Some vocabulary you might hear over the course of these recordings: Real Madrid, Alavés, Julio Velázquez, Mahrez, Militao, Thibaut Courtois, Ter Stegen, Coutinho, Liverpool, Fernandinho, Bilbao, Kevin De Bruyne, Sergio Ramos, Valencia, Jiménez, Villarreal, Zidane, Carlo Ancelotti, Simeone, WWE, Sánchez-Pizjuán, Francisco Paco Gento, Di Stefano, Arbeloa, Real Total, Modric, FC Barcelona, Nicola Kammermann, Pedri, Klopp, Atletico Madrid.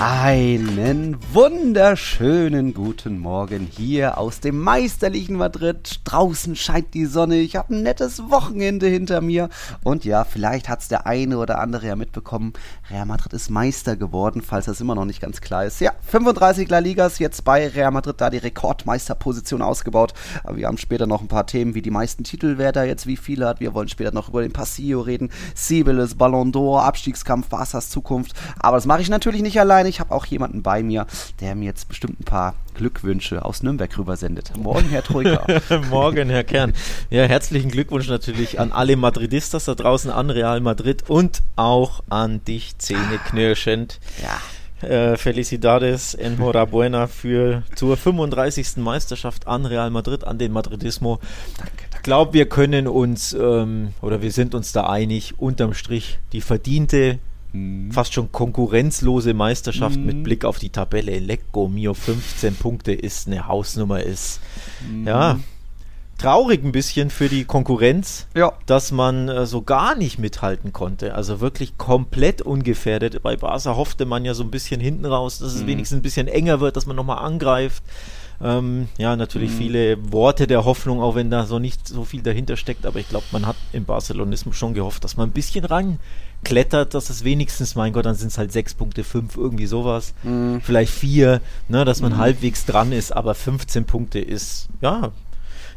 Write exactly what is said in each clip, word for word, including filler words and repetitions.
Einen wunderschönen guten Morgen hier aus dem meisterlichen Madrid. Draußen scheint die Sonne, ich habe ein nettes Wochenende hinter mir. Und ja, vielleicht hat es der eine oder andere ja mitbekommen, Real Madrid ist Meister geworden, falls das immer noch nicht ganz klar ist. Ja, fünfunddreißig La Ligas jetzt bei Real Madrid, da die Rekordmeisterposition ausgebaut. Aber wir haben später noch ein paar Themen, wie die meisten Titel, wer da jetzt wie viele hat. Wir wollen später noch über den Pasillo reden, Cibeles, Ballon d'Or, Abstiegskampf, Barças Zukunft. Aber das mache ich natürlich nicht alleine. Ich habe auch jemanden bei mir, der mir jetzt bestimmt ein paar Glückwünsche aus Nürnberg rübersendet. Morgen, Herr Troika. Morgen, Herr Kern. Ja, herzlichen Glückwunsch natürlich an alle Madridistas da draußen, an Real Madrid und auch an dich, zähneknirschend. Ja. Äh, Felicidades, enhorabuena für zur fünfunddreißigsten Meisterschaft an Real Madrid, an den Madridismo. Danke, danke. Ich glaube, wir können uns, ähm, oder wir sind uns da einig, unterm Strich die verdiente, fast schon konkurrenzlose Meisterschaft mm. mit Blick auf die Tabelle. Lecco mio, fünfzehn Punkte ist eine Hausnummer, ist mm. ja traurig ein bisschen für die Konkurrenz, ja, dass man äh, so gar nicht mithalten konnte. Also wirklich komplett ungefährdet. Bei Barca hoffte man ja so ein bisschen hinten raus, dass es mm. wenigstens ein bisschen enger wird, dass man nochmal angreift. Ähm, ja, natürlich mm. viele Worte der Hoffnung, auch wenn da so nicht so viel dahinter steckt, aber ich glaube, man hat im Barcelonismus schon gehofft, dass man ein bisschen ranklettert, dass es wenigstens, mein Gott, dann sind es halt sechs Punkte, fünf, irgendwie sowas, mm. vielleicht vier, ne, dass man mm. halbwegs dran ist, aber fünfzehn Punkte ist, ja,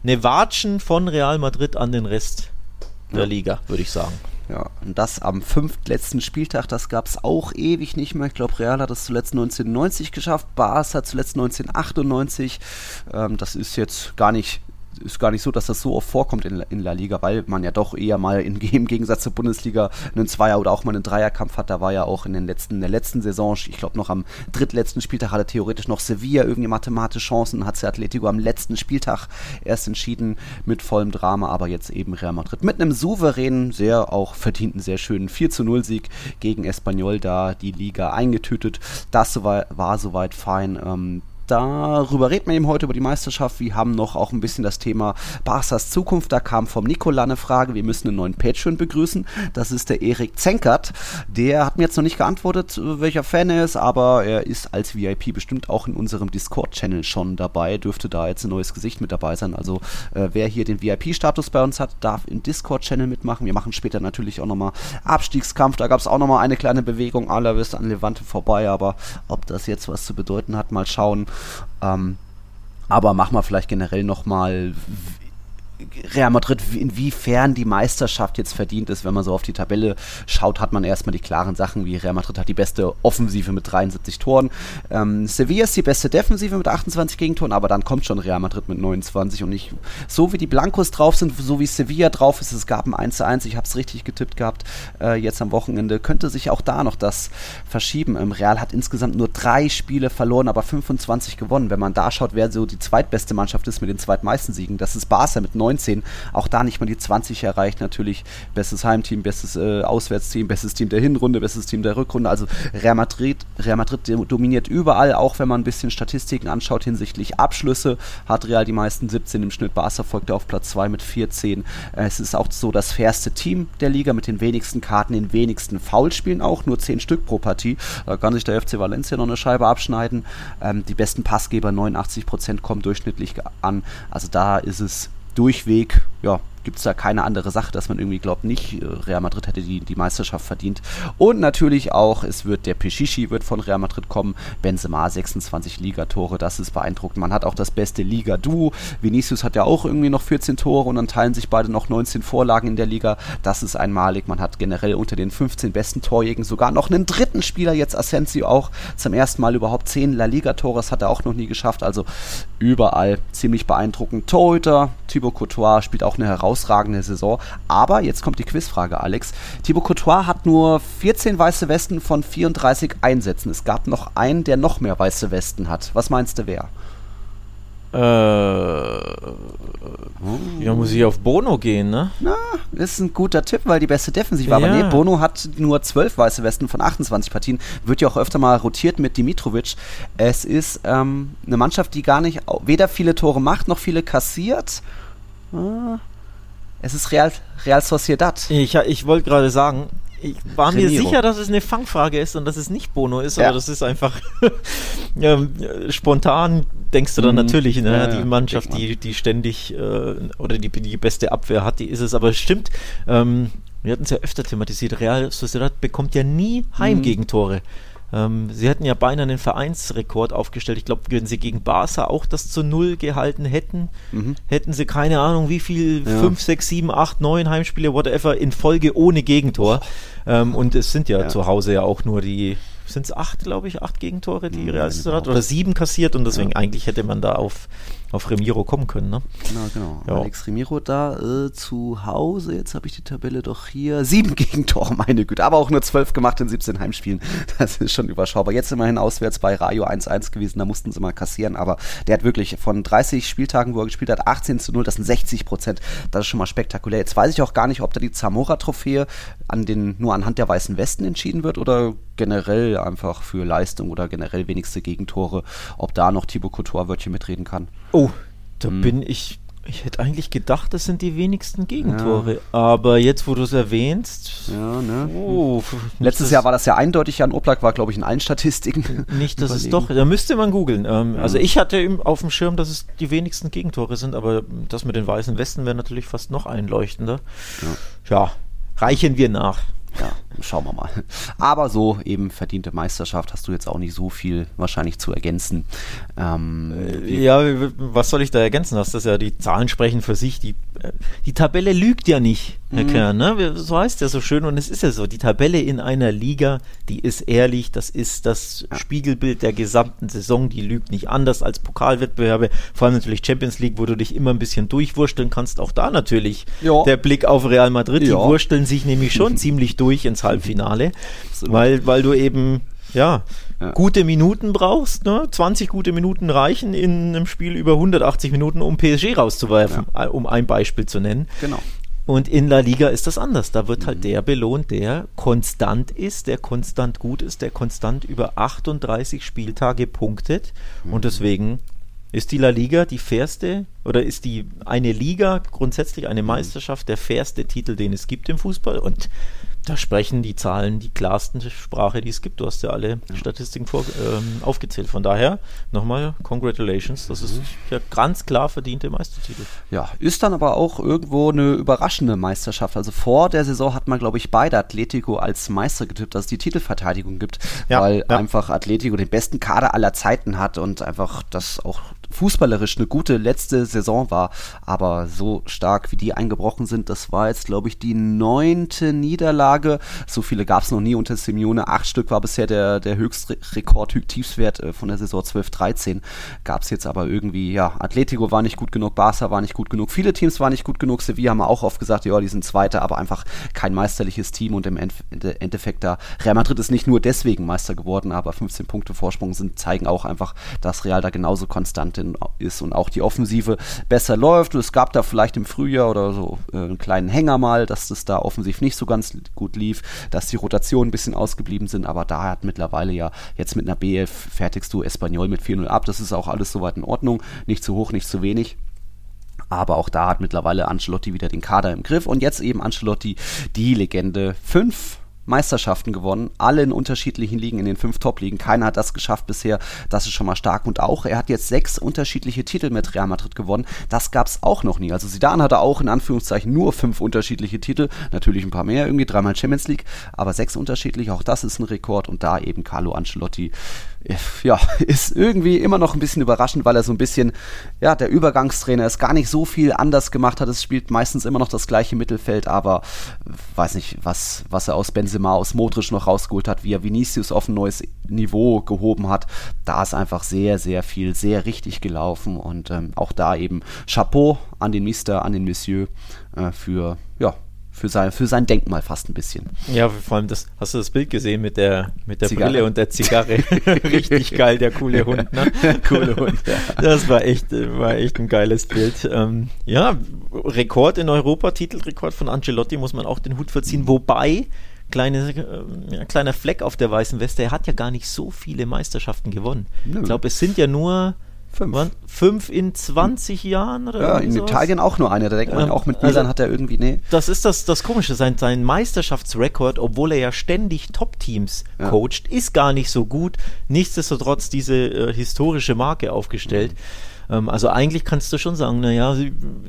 eine Watschen von Real Madrid an den Rest der Liga, würde ich sagen. Ja, und das am fünftletzten Spieltag, das gab es auch ewig nicht mehr. Ich glaube, Real hat es zuletzt neunzehnhundertneunzig geschafft, Barca hat zuletzt neunzehnhundertachtundneunzig. Ähm, das ist jetzt gar nicht... ist gar nicht so, dass das so oft vorkommt in, in La Liga, weil man ja doch eher mal in, im Gegensatz zur Bundesliga einen Zweier- oder auch mal einen Dreierkampf hat. Da war ja auch in, den letzten, in der letzten Saison, ich glaube noch am drittletzten Spieltag hatte theoretisch noch Sevilla irgendwie mathematische Chancen, hat es ja Atletico am letzten Spieltag erst entschieden mit vollem Drama, aber jetzt eben Real Madrid mit einem souveränen, sehr auch verdienten, sehr schönen vier zu null Sieg gegen Espanyol, da die Liga eingetütet. Das war, war soweit fein. ähm, Darüber reden wir eben heute, über die Meisterschaft. Wir haben noch auch ein bisschen das Thema Barças Zukunft. Da kam vom Nikola eine Frage. Wir müssen einen neuen Patreon begrüßen. Das ist der Erik Zenkert. Der hat mir jetzt noch nicht geantwortet, welcher Fan er ist, aber er ist als V I P bestimmt auch in unserem Discord-Channel schon dabei. Dürfte da jetzt ein neues Gesicht mit dabei sein. Also äh, wer hier den V I P-Status bei uns hat, darf im Discord-Channel mitmachen. Wir machen später natürlich auch nochmal Abstiegskampf. Da gab es auch nochmal eine kleine Bewegung. Alavés an Levante vorbei, aber ob das jetzt was zu bedeuten hat, mal schauen. Ähm, aber machen wir vielleicht generell nochmal Real Madrid, inwiefern die Meisterschaft jetzt verdient ist. Wenn man so auf die Tabelle schaut, hat man erstmal die klaren Sachen, wie Real Madrid hat die beste Offensive mit dreiundsiebzig Toren. Ähm, Sevilla ist die beste Defensive mit achtundzwanzig Gegentoren, aber dann kommt schon Real Madrid mit neunundzwanzig und nicht so wie die Blancos drauf sind, so wie Sevilla drauf ist. Es gab ein eins zu eins, ich habe es richtig getippt gehabt, äh, jetzt am Wochenende. Könnte sich auch da noch das verschieben. Ähm, Real hat insgesamt nur drei Spiele verloren, aber fünfundzwanzig gewonnen. Wenn man da schaut, wer so die zweitbeste Mannschaft ist mit den zweitmeisten Siegen, das ist Barca mit neun. Auch da nicht mal die zwanzig erreicht, natürlich bestes Heimteam, bestes äh, Auswärtsteam, bestes Team der Hinrunde, bestes Team der Rückrunde, also Real Madrid, Real Madrid dominiert überall, auch wenn man ein bisschen Statistiken anschaut hinsichtlich Abschlüsse, hat Real die meisten, siebzehn im Schnitt, Barca folgte auf Platz zwei mit vierzehn, es ist auch so das fairste Team der Liga mit den wenigsten Karten, den wenigsten Foulspielen auch, nur zehn Stück pro Partie, da kann sich der F C Valencia noch eine Scheibe abschneiden, ähm, die besten Passgeber, neunundachtzig Prozent kommen durchschnittlich an, also da ist es durchweg, ja, gibt es da keine andere Sache, dass man irgendwie glaubt, nicht, Real Madrid hätte die, die Meisterschaft verdient. Und natürlich auch, es wird der Pichichi wird von Real Madrid kommen, Benzema sechsundzwanzig Ligatore, das ist beeindruckend. Man hat auch das beste Liga-Duo, Vinicius hat ja auch irgendwie noch vierzehn Tore und dann teilen sich beide noch neunzehn Vorlagen in der Liga, das ist einmalig. Man hat generell unter den fünfzehn besten Torjägern sogar noch einen dritten Spieler, jetzt Asensio auch, zum ersten Mal überhaupt zehn La Liga-Tore, das hat er auch noch nie geschafft, also überall ziemlich beeindruckend. Torhüter, Thibaut Courtois spielt auch eine Herausforderung, herausragende Saison, aber jetzt kommt die Quizfrage, Alex. Thibaut Courtois hat nur vierzehn weiße Westen von vierunddreißig Einsätzen. Es gab noch einen, der noch mehr weiße Westen hat. Was meinst du, wer? Äh, ja, muss ich auf Bono gehen, ne? Na, ist ein guter Tipp, weil die beste Defensive war. Ja. Aber nee, Bono hat nur zwölf weiße Westen von achtundzwanzig Partien. Wird ja auch öfter mal rotiert mit Dimitrovic. Es ist ähm, eine Mannschaft, die gar nicht, weder viele Tore macht, noch viele kassiert. Es ist Real, Real Sociedad. Ich, ich wollte gerade sagen, ich war mir sicher, dass es eine Fangfrage ist und dass es nicht Bono ist, aber ja. Das ist einfach ähm, spontan, denkst du dann mhm. natürlich, ne? Ja, die Mannschaft, die, die ständig äh, oder die, die beste Abwehr hat, die ist es, aber stimmt, ähm, wir hatten es ja öfter thematisiert, Real Sociedad bekommt ja nie Heimgegentore. Mhm. Ähm, sie hätten ja beinahe einen Vereinsrekord aufgestellt. Ich glaube, wenn sie gegen Barca auch das zu Null gehalten hätten, mhm. hätten sie keine Ahnung wie viel, ja. fünf, sechs, sieben, acht, neun Heimspiele, whatever, in Folge ohne Gegentor. Ähm, und es sind ja, ja zu Hause ja auch nur die, sind es acht, glaube ich, acht Gegentore, die ja, Real Sociedad oder sieben kassiert und deswegen ja. eigentlich hätte man da auf, auf Remiro kommen können. Ne? Genau, genau. Ja. Alex Remiro da äh, zu Hause, jetzt habe ich die Tabelle doch hier, sieben Gegentore, meine Güte, aber auch nur zwölf gemacht in siebzehn Heimspielen, das ist schon überschaubar. Jetzt immerhin auswärts bei Rayo eins eins gewesen, da mussten sie mal kassieren, aber der hat wirklich von dreißig Spieltagen, wo er gespielt hat, achtzehn zu null, das sind sechzig Prozent, das ist schon mal spektakulär. Jetzt weiß ich auch gar nicht, ob da die Zamora-Trophäe an den, nur anhand der weißen Westen entschieden wird oder generell einfach für Leistung oder generell wenigste Gegentore, ob da noch Thibaut Courtois-Wörtchen mitreden kann. Oh, da hm. bin ich, ich hätte eigentlich gedacht, das sind die wenigsten Gegentore, ja. aber jetzt, wo du es erwähnst, ja, ne? oh, letztes Jahr war das ja eindeutig, Jan Oblak war, glaube ich, in allen Statistiken. Nicht, dass es doch, da müsste man googeln. Ähm, ja. Also ich hatte auf dem Schirm, dass es die wenigsten Gegentore sind, aber das mit den weißen Westen wäre natürlich fast noch einleuchtender. Ja, ja reichen wir nach. Ja, schauen wir mal. Aber so eben verdiente Meisterschaft, hast du jetzt auch nicht so viel wahrscheinlich zu ergänzen. Ähm, ja, was soll ich da ergänzen? Hast das ja, die Zahlen sprechen für sich. Die, die Tabelle lügt ja nicht, Herr mhm. Kern, ne? So heißt es ja so schön und es ist ja so. Die Tabelle in einer Liga, die ist ehrlich, das ist das ja. Spiegelbild der gesamten Saison, die lügt nicht anders als Pokalwettbewerbe, vor allem natürlich Champions League, wo du dich immer ein bisschen durchwursteln kannst. Auch da natürlich ja. der Blick auf Real Madrid, ja. die wursteln sich nämlich schon mhm. ziemlich durch. durch ins Halbfinale, weil, weil du eben ja, ja. gute Minuten brauchst, ne? zwanzig gute Minuten reichen in einem Spiel über hundertachtzig Minuten, um P S G rauszuwerfen, ja. um ein Beispiel zu nennen. Genau. Und in La Liga ist das anders, da wird mhm. halt der belohnt, der konstant ist, der konstant gut ist, der konstant über achtunddreißig Spieltage punktet mhm. und deswegen ist die La Liga die fairste oder ist die eine Liga, grundsätzlich eine Meisterschaft, der fairste Titel, den es gibt im Fußball und da sprechen die Zahlen die klarsten Sprache, die es gibt. Du hast ja alle ja. Statistiken vor, ähm, aufgezählt. Von daher nochmal congratulations. Das mhm. ist ja ganz klar verdiente Meistertitel. Ja, ist dann aber auch irgendwo eine überraschende Meisterschaft. Also vor der Saison hat man, glaube ich, beide Atletico als Meister getippt, dass es die Titelverteidigung gibt, ja, weil ja. einfach Atletico den besten Kader aller Zeiten hat und einfach das auch fußballerisch eine gute letzte Saison war, aber so stark wie die eingebrochen sind, das war jetzt, glaube ich, die neunte Niederlage. So viele gab es noch nie unter Simeone. Acht Stück war bisher der, der Höchstrekord, Tiefstwert von der Saison zwölf dreizehn. Gab es jetzt aber irgendwie, ja, Atletico war nicht gut genug, Barca war nicht gut genug, viele Teams waren nicht gut genug, Sevilla haben wir auch oft gesagt, ja, die sind Zweiter, aber einfach kein meisterliches Team und im Endeffekt da, Real Madrid ist nicht nur deswegen Meister geworden, aber fünfzehn Punkte Vorsprung sind, zeigen auch einfach, dass Real da genauso konstant ist und auch die Offensive besser läuft. Es gab da vielleicht im Frühjahr oder so einen kleinen Hänger mal, dass es da offensiv nicht so ganz gut lief, dass die Rotationen ein bisschen ausgeblieben sind, aber da hat mittlerweile ja jetzt mit einer B F fertigst du Espanyol mit vier null ab. Das ist auch alles soweit in Ordnung. Nicht zu hoch, nicht zu wenig. Aber auch da hat mittlerweile Ancelotti wieder den Kader im Griff und jetzt eben Ancelotti, die Legende, fünf Meisterschaften gewonnen, alle in unterschiedlichen Ligen, in den fünf Top-Ligen. Keiner hat das geschafft bisher, das ist schon mal stark. Und auch, er hat jetzt sechs unterschiedliche Titel mit Real Madrid gewonnen, das gab es auch noch nie. Also Zidane hatte auch in Anführungszeichen nur fünf unterschiedliche Titel, natürlich ein paar mehr, irgendwie dreimal Champions League, aber sechs unterschiedlich, auch das ist ein Rekord. Und da eben Carlo Ancelotti, ja, ist irgendwie immer noch ein bisschen überraschend, weil er so ein bisschen, ja, der Übergangstrainer ist, gar nicht so viel anders gemacht hat. Es spielt meistens immer noch das gleiche Mittelfeld, aber weiß nicht, was, was er aus Benzema aus Modric noch rausgeholt hat, wie er Vinicius auf ein neues Niveau gehoben hat. Da ist einfach sehr, sehr viel, sehr richtig gelaufen und ähm, auch da eben Chapeau an den Mister, an den Monsieur äh, für, ja, Für sein, für sein Denkmal fast ein bisschen. Ja, vor allem, das, hast du das Bild gesehen mit der, mit der Zigarre. Brille und der Zigarre? Richtig geil, der coole Hund, ne? Coole Hund, ja. Das war echt, war echt ein geiles Bild. Ähm, ja, Rekord in Europa, Titelrekord von Ancelotti, muss man auch den Hut verziehen. Wobei, kleine, äh, kleiner Fleck auf der weißen Weste, er hat ja gar nicht so viele Meisterschaften gewonnen. Nö. Ich glaube, es sind ja nur... Fünf. Fünf in zwanzig Jahren? Oder ja, in sowas? Italien auch nur eine. Da denkt man ähm, auch, mit Milan also, hat er irgendwie, nee. Das ist das, das Komische, sein, sein Meisterschaftsrekord, obwohl er ja ständig Top-Teams ja. coacht, ist gar nicht so gut. Nichtsdestotrotz diese äh, historische Marke aufgestellt. Mhm. Ähm, also eigentlich kannst du schon sagen, naja,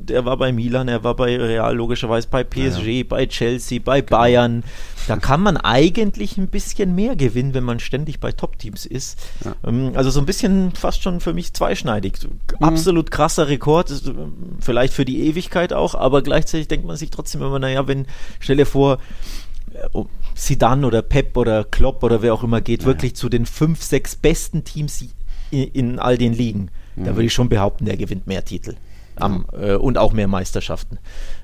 er war bei Milan, er war bei Real, logischerweise bei P S G, ja. bei Chelsea, bei genau. Bayern. Da kann man eigentlich ein bisschen mehr gewinnen, wenn man ständig bei Top-Teams ist. Ja. Also so ein bisschen fast schon für mich zweischneidig. Mhm. Absolut krasser Rekord, vielleicht für die Ewigkeit auch, aber gleichzeitig denkt man sich trotzdem immer, naja, wenn, stell dir vor, Zidane oder Pep oder Klopp oder wer auch immer geht, ja. wirklich zu den fünf, sechs besten Teams in, in all den Ligen. Mhm. Da würde ich schon behaupten, der gewinnt mehr Titel. Am, äh, und auch mehr Meisterschaften.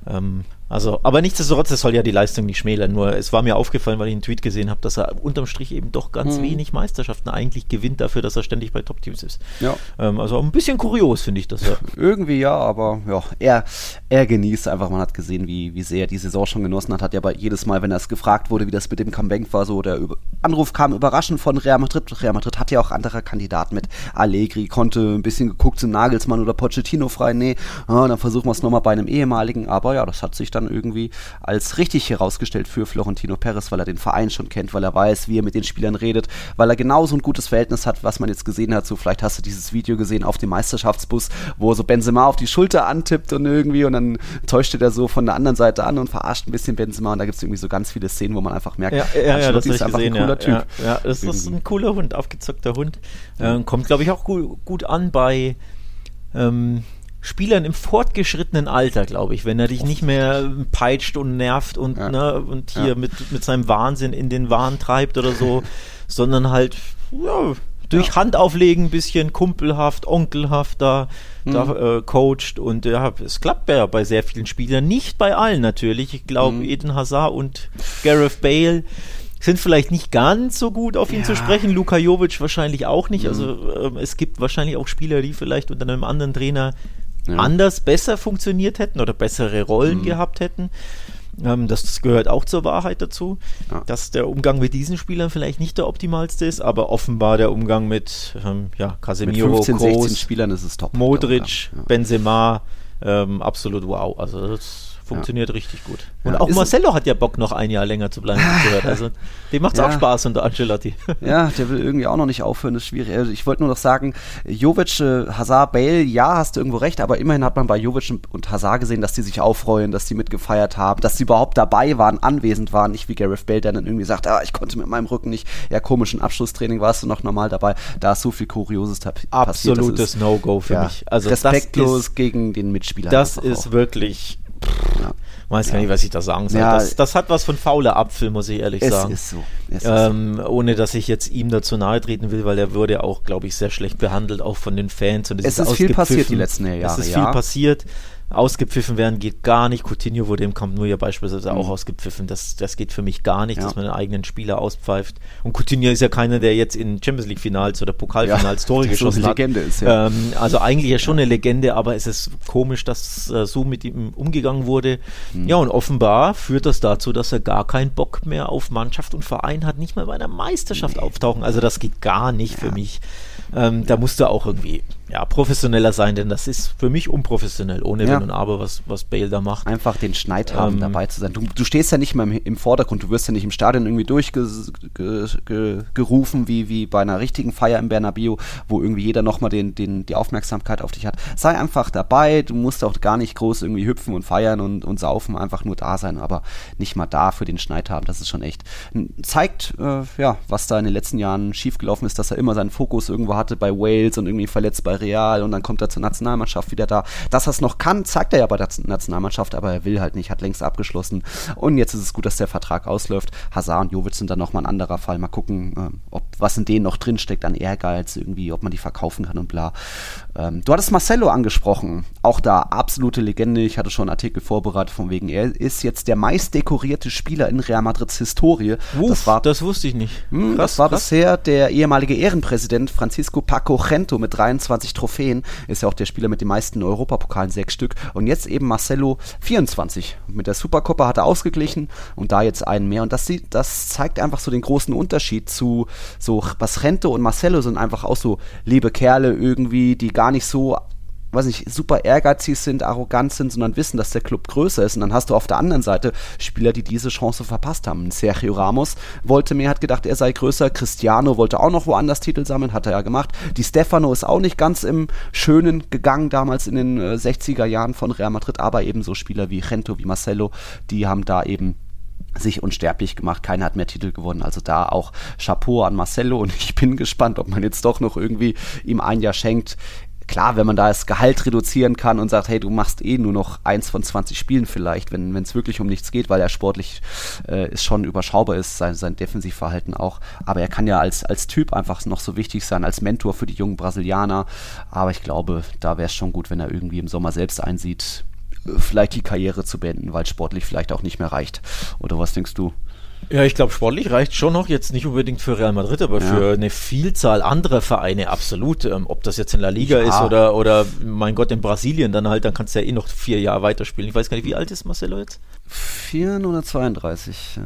Ähm, also, aber nichtsdestotrotz, das soll ja die Leistung nicht schmälern. Nur es war mir aufgefallen, weil ich einen Tweet gesehen habe, dass er unterm Strich eben doch ganz mhm. wenig Meisterschaften eigentlich gewinnt dafür, dass er ständig bei Top-Teams ist. Ja. Ähm, also ein bisschen kurios, finde ich das. Ja. Irgendwie ja, aber ja, er, er genießt einfach. Man hat gesehen, wie, wie sehr er die Saison schon genossen hat. Hat ja bei jedes Mal, wenn er es gefragt wurde, wie das mit dem Comeback war, so der Anruf kam überraschend von Real Madrid. Real Madrid hat ja auch andere Kandidaten mit Allegri, konnte ein bisschen geguckt zum Nagelsmann oder Pochettino frei. Nee, ah, dann versuchen wir es nochmal bei einem ehemaligen. Aber ja, das hat sich dann irgendwie als richtig herausgestellt für Florentino Perez, weil er den Verein schon kennt, weil er weiß, wie er mit den Spielern redet, weil er genauso ein gutes Verhältnis hat, was man jetzt gesehen hat. So, vielleicht hast du dieses Video gesehen auf dem Meisterschaftsbus, wo er so Benzema auf die Schulter antippt und irgendwie und dann täuscht er so von der anderen Seite an und verarscht ein bisschen Benzema und da gibt es irgendwie so ganz viele Szenen, wo man einfach merkt, ja, ja, ja, das ist einfach gesehen, ein cooler ja, Typ. Ja, ja, das irgendwie. Ist ein cooler Hund, aufgezockter Hund. Ähm, kommt, glaube ich, auch gut, gut an bei ähm, Spielern im fortgeschrittenen Alter, glaube ich, wenn er dich nicht mehr peitscht und nervt und, ja. ne, und hier ja. mit, mit seinem Wahnsinn in den Wahn treibt oder so, sondern halt ja, durch ja. Hand auflegen ein bisschen kumpelhaft, onkelhaft da, mhm. da äh, coacht und ja, es klappt ja bei sehr vielen Spielern, nicht bei allen natürlich, ich glaube mhm. Eden Hazard und Gareth Bale sind vielleicht nicht ganz so gut auf ihn ja. zu sprechen, Luka Jovic wahrscheinlich auch nicht, mhm. also äh, es gibt wahrscheinlich auch Spieler, die vielleicht unter einem anderen Trainer Ja. anders, besser funktioniert hätten oder bessere Rollen mhm. gehabt hätten. Ähm, das, das gehört auch zur Wahrheit dazu, ja. dass der Umgang mit diesen Spielern vielleicht nicht der optimalste ist, aber offenbar der Umgang mit ähm, ja, Casemiro, mit fünfzehn, sechzehn Spielern ist es top. Modric, ja. Benzema, ähm, absolut wow. Also das funktioniert ja. richtig gut. Und ja, auch Marcelo hat ja Bock, noch ein Jahr länger zu bleiben. Also dem macht es ja. auch Spaß unter Ancelotti. Ja, der will irgendwie auch noch nicht aufhören, das ist schwierig. Ich wollte nur noch sagen, Jovic, Hazard, Bale, ja, hast du irgendwo recht, aber immerhin hat man bei Jovic und Hazard gesehen, dass die sich aufreuen, dass die mitgefeiert haben, dass die überhaupt dabei waren, anwesend waren, nicht wie Gareth Bale, der dann irgendwie sagt, ah, ich konnte mit meinem Rücken nicht, ja, komischen Abschlusstraining, warst du noch normal dabei, da ist so viel Kurioses tab- passiert. Absolutes No-Go für ja, mich. Also respektlos ist, gegen den Mitspieler. Das ist auch. wirklich... Pff, ja. Weiß gar ja. nicht, was ich da sagen soll. Ja. Das, das hat was von fauler Apfel, muss ich ehrlich es sagen. Ist so. Es ähm, ist so. Ohne, dass ich jetzt ihm dazu nahe treten will, weil er würde auch, glaube ich, sehr schlecht behandelt, auch von den Fans. Und es, es ist viel passiert die letzten Jahre. Es ist ja. viel passiert. Ausgepfiffen werden geht gar nicht. Coutinho wurde im Camp Nou ja beispielsweise mhm. auch ausgepfiffen. Das, das geht für mich gar nicht, ja. dass man einen eigenen Spieler auspfeift. Und Coutinho ist ja keiner, der jetzt in Champions-League-Finals oder Pokalfinals ja, Tore geschossen hat. Legende ist, ja. ähm, also eigentlich ja schon ja. eine Legende, aber es ist komisch, dass äh, so mit ihm umgegangen wurde. Mhm. Ja, und offenbar führt das dazu, dass er gar keinen Bock mehr auf Mannschaft und Verein hat, nicht mal bei einer Meisterschaft nee. auftauchen. Also das geht gar nicht ja. für mich. Ähm, ja. Da musst du auch irgendwie ja, professioneller sein, denn das ist für mich unprofessionell, ohne ja. Wenn und Aber, was, was Bale da macht. Einfach den Schneid haben, ähm, dabei zu sein. Du, du stehst ja nicht mehr im, im Vordergrund, du wirst ja nicht im Stadion irgendwie durchgerufen, ge, ge, wie, wie bei einer richtigen Feier im Bernabéu, wo irgendwie jeder nochmal den, den, die Aufmerksamkeit auf dich hat. Sei einfach dabei, du musst auch gar nicht groß irgendwie hüpfen und feiern und, und saufen, einfach nur da sein, aber nicht mal da für den Schneid haben, das ist schon echt. Zeigt, äh, ja, was da in den letzten Jahren schiefgelaufen ist, dass er immer seinen Fokus irgendwo hatte bei Wales und irgendwie verletzt bei Real und dann kommt er zur Nationalmannschaft wieder da. Dass er es noch kann, zeigt er ja bei der Nationalmannschaft, aber er will halt nicht, hat längst abgeschlossen und jetzt ist es gut, dass der Vertrag ausläuft. Hazard und Jovic sind dann nochmal ein anderer Fall. Mal gucken, ähm, ob was in denen noch drinsteckt an Ehrgeiz irgendwie, ob man die verkaufen kann und bla. Ähm, du hattest Marcelo angesprochen, auch da absolute Legende. Ich hatte schon einen Artikel vorbereitet von wegen, er ist jetzt der meistdekorierte Spieler in Real Madrids Historie. Uff, das, war, das wusste ich nicht. Mh, krass, das war krass. Bisher der ehemalige Ehrenpräsident Francisco Paco Gento mit dreiundzwanzig Trophäen, ist ja auch der Spieler mit den meisten Europapokalen, sechs Stück, und jetzt eben Marcelo vierundzwanzig. Mit der Supercopa hat er ausgeglichen und da jetzt einen mehr und das, das zeigt einfach so den großen Unterschied zu so, was Gento und Marcelo sind einfach auch so liebe Kerle irgendwie, die gar nicht so, weiß nicht, super ehrgeizig sind, arrogant sind, sondern wissen, dass der Club größer ist. Und dann hast du auf der anderen Seite Spieler, die diese Chance verpasst haben. Sergio Ramos wollte mehr, hat gedacht, er sei größer. Cristiano wollte auch noch woanders Titel sammeln, hat er ja gemacht. Di Stefano ist auch nicht ganz im Schönen gegangen, damals in den äh, sechziger Jahren von Real Madrid. Aber eben so Spieler wie Gento, wie Marcelo, die haben da eben sich unsterblich gemacht, keiner hat mehr Titel gewonnen, also da auch Chapeau an Marcelo und ich bin gespannt, ob man jetzt doch noch irgendwie ihm ein Jahr schenkt. Klar, wenn man da das Gehalt reduzieren kann und sagt, hey, du machst eh nur noch eins von zwanzig Spielen vielleicht, wenn es wirklich um nichts geht, weil er sportlich äh, ist schon überschaubar ist, sein, sein Defensivverhalten auch, aber er kann ja als, als Typ einfach noch so wichtig sein, als Mentor für die jungen Brasilianer, aber ich glaube, da wäre es schon gut, wenn er irgendwie im Sommer selbst einsieht, vielleicht die Karriere zu beenden, weil sportlich vielleicht auch nicht mehr reicht. Oder was denkst du? Ja, ich glaube, sportlich reicht schon noch, jetzt nicht unbedingt für Real Madrid, aber ja, für eine Vielzahl anderer Vereine absolut. Ähm, ob das jetzt in La Liga ja. ist oder, oder, mein Gott, in Brasilien dann halt, dann kannst du ja eh noch vier Jahre weiterspielen. Ich weiß gar nicht, wie alt ist Marcelo jetzt? vierhundertzweiunddreißig.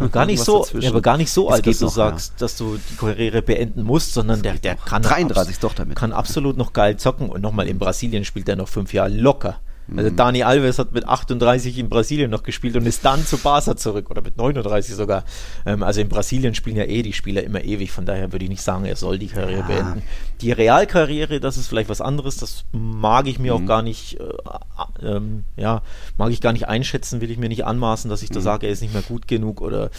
Ja. Gar nicht so, ja, aber gar nicht so es alt, dass noch, du sagst, ja. dass du die Karriere beenden musst, sondern der, der kann, dreiunddreißig, abs- doch damit. kann absolut noch geil zocken und nochmal in Brasilien spielt er noch fünf Jahre locker. Also Dani Alves hat mit achtunddreißig in Brasilien noch gespielt und ist dann zu Barca zurück, oder mit neununddreißig sogar. Also in Brasilien spielen ja eh die Spieler immer ewig, von daher würde ich nicht sagen, er soll die Karriere ja. beenden. Die Realkarriere, das ist vielleicht was anderes, das mag ich mir mhm. auch gar nicht, äh, äh, ja, mag ich gar nicht einschätzen, will ich mir nicht anmaßen, dass ich da mhm. sage, er ist nicht mehr gut genug oder,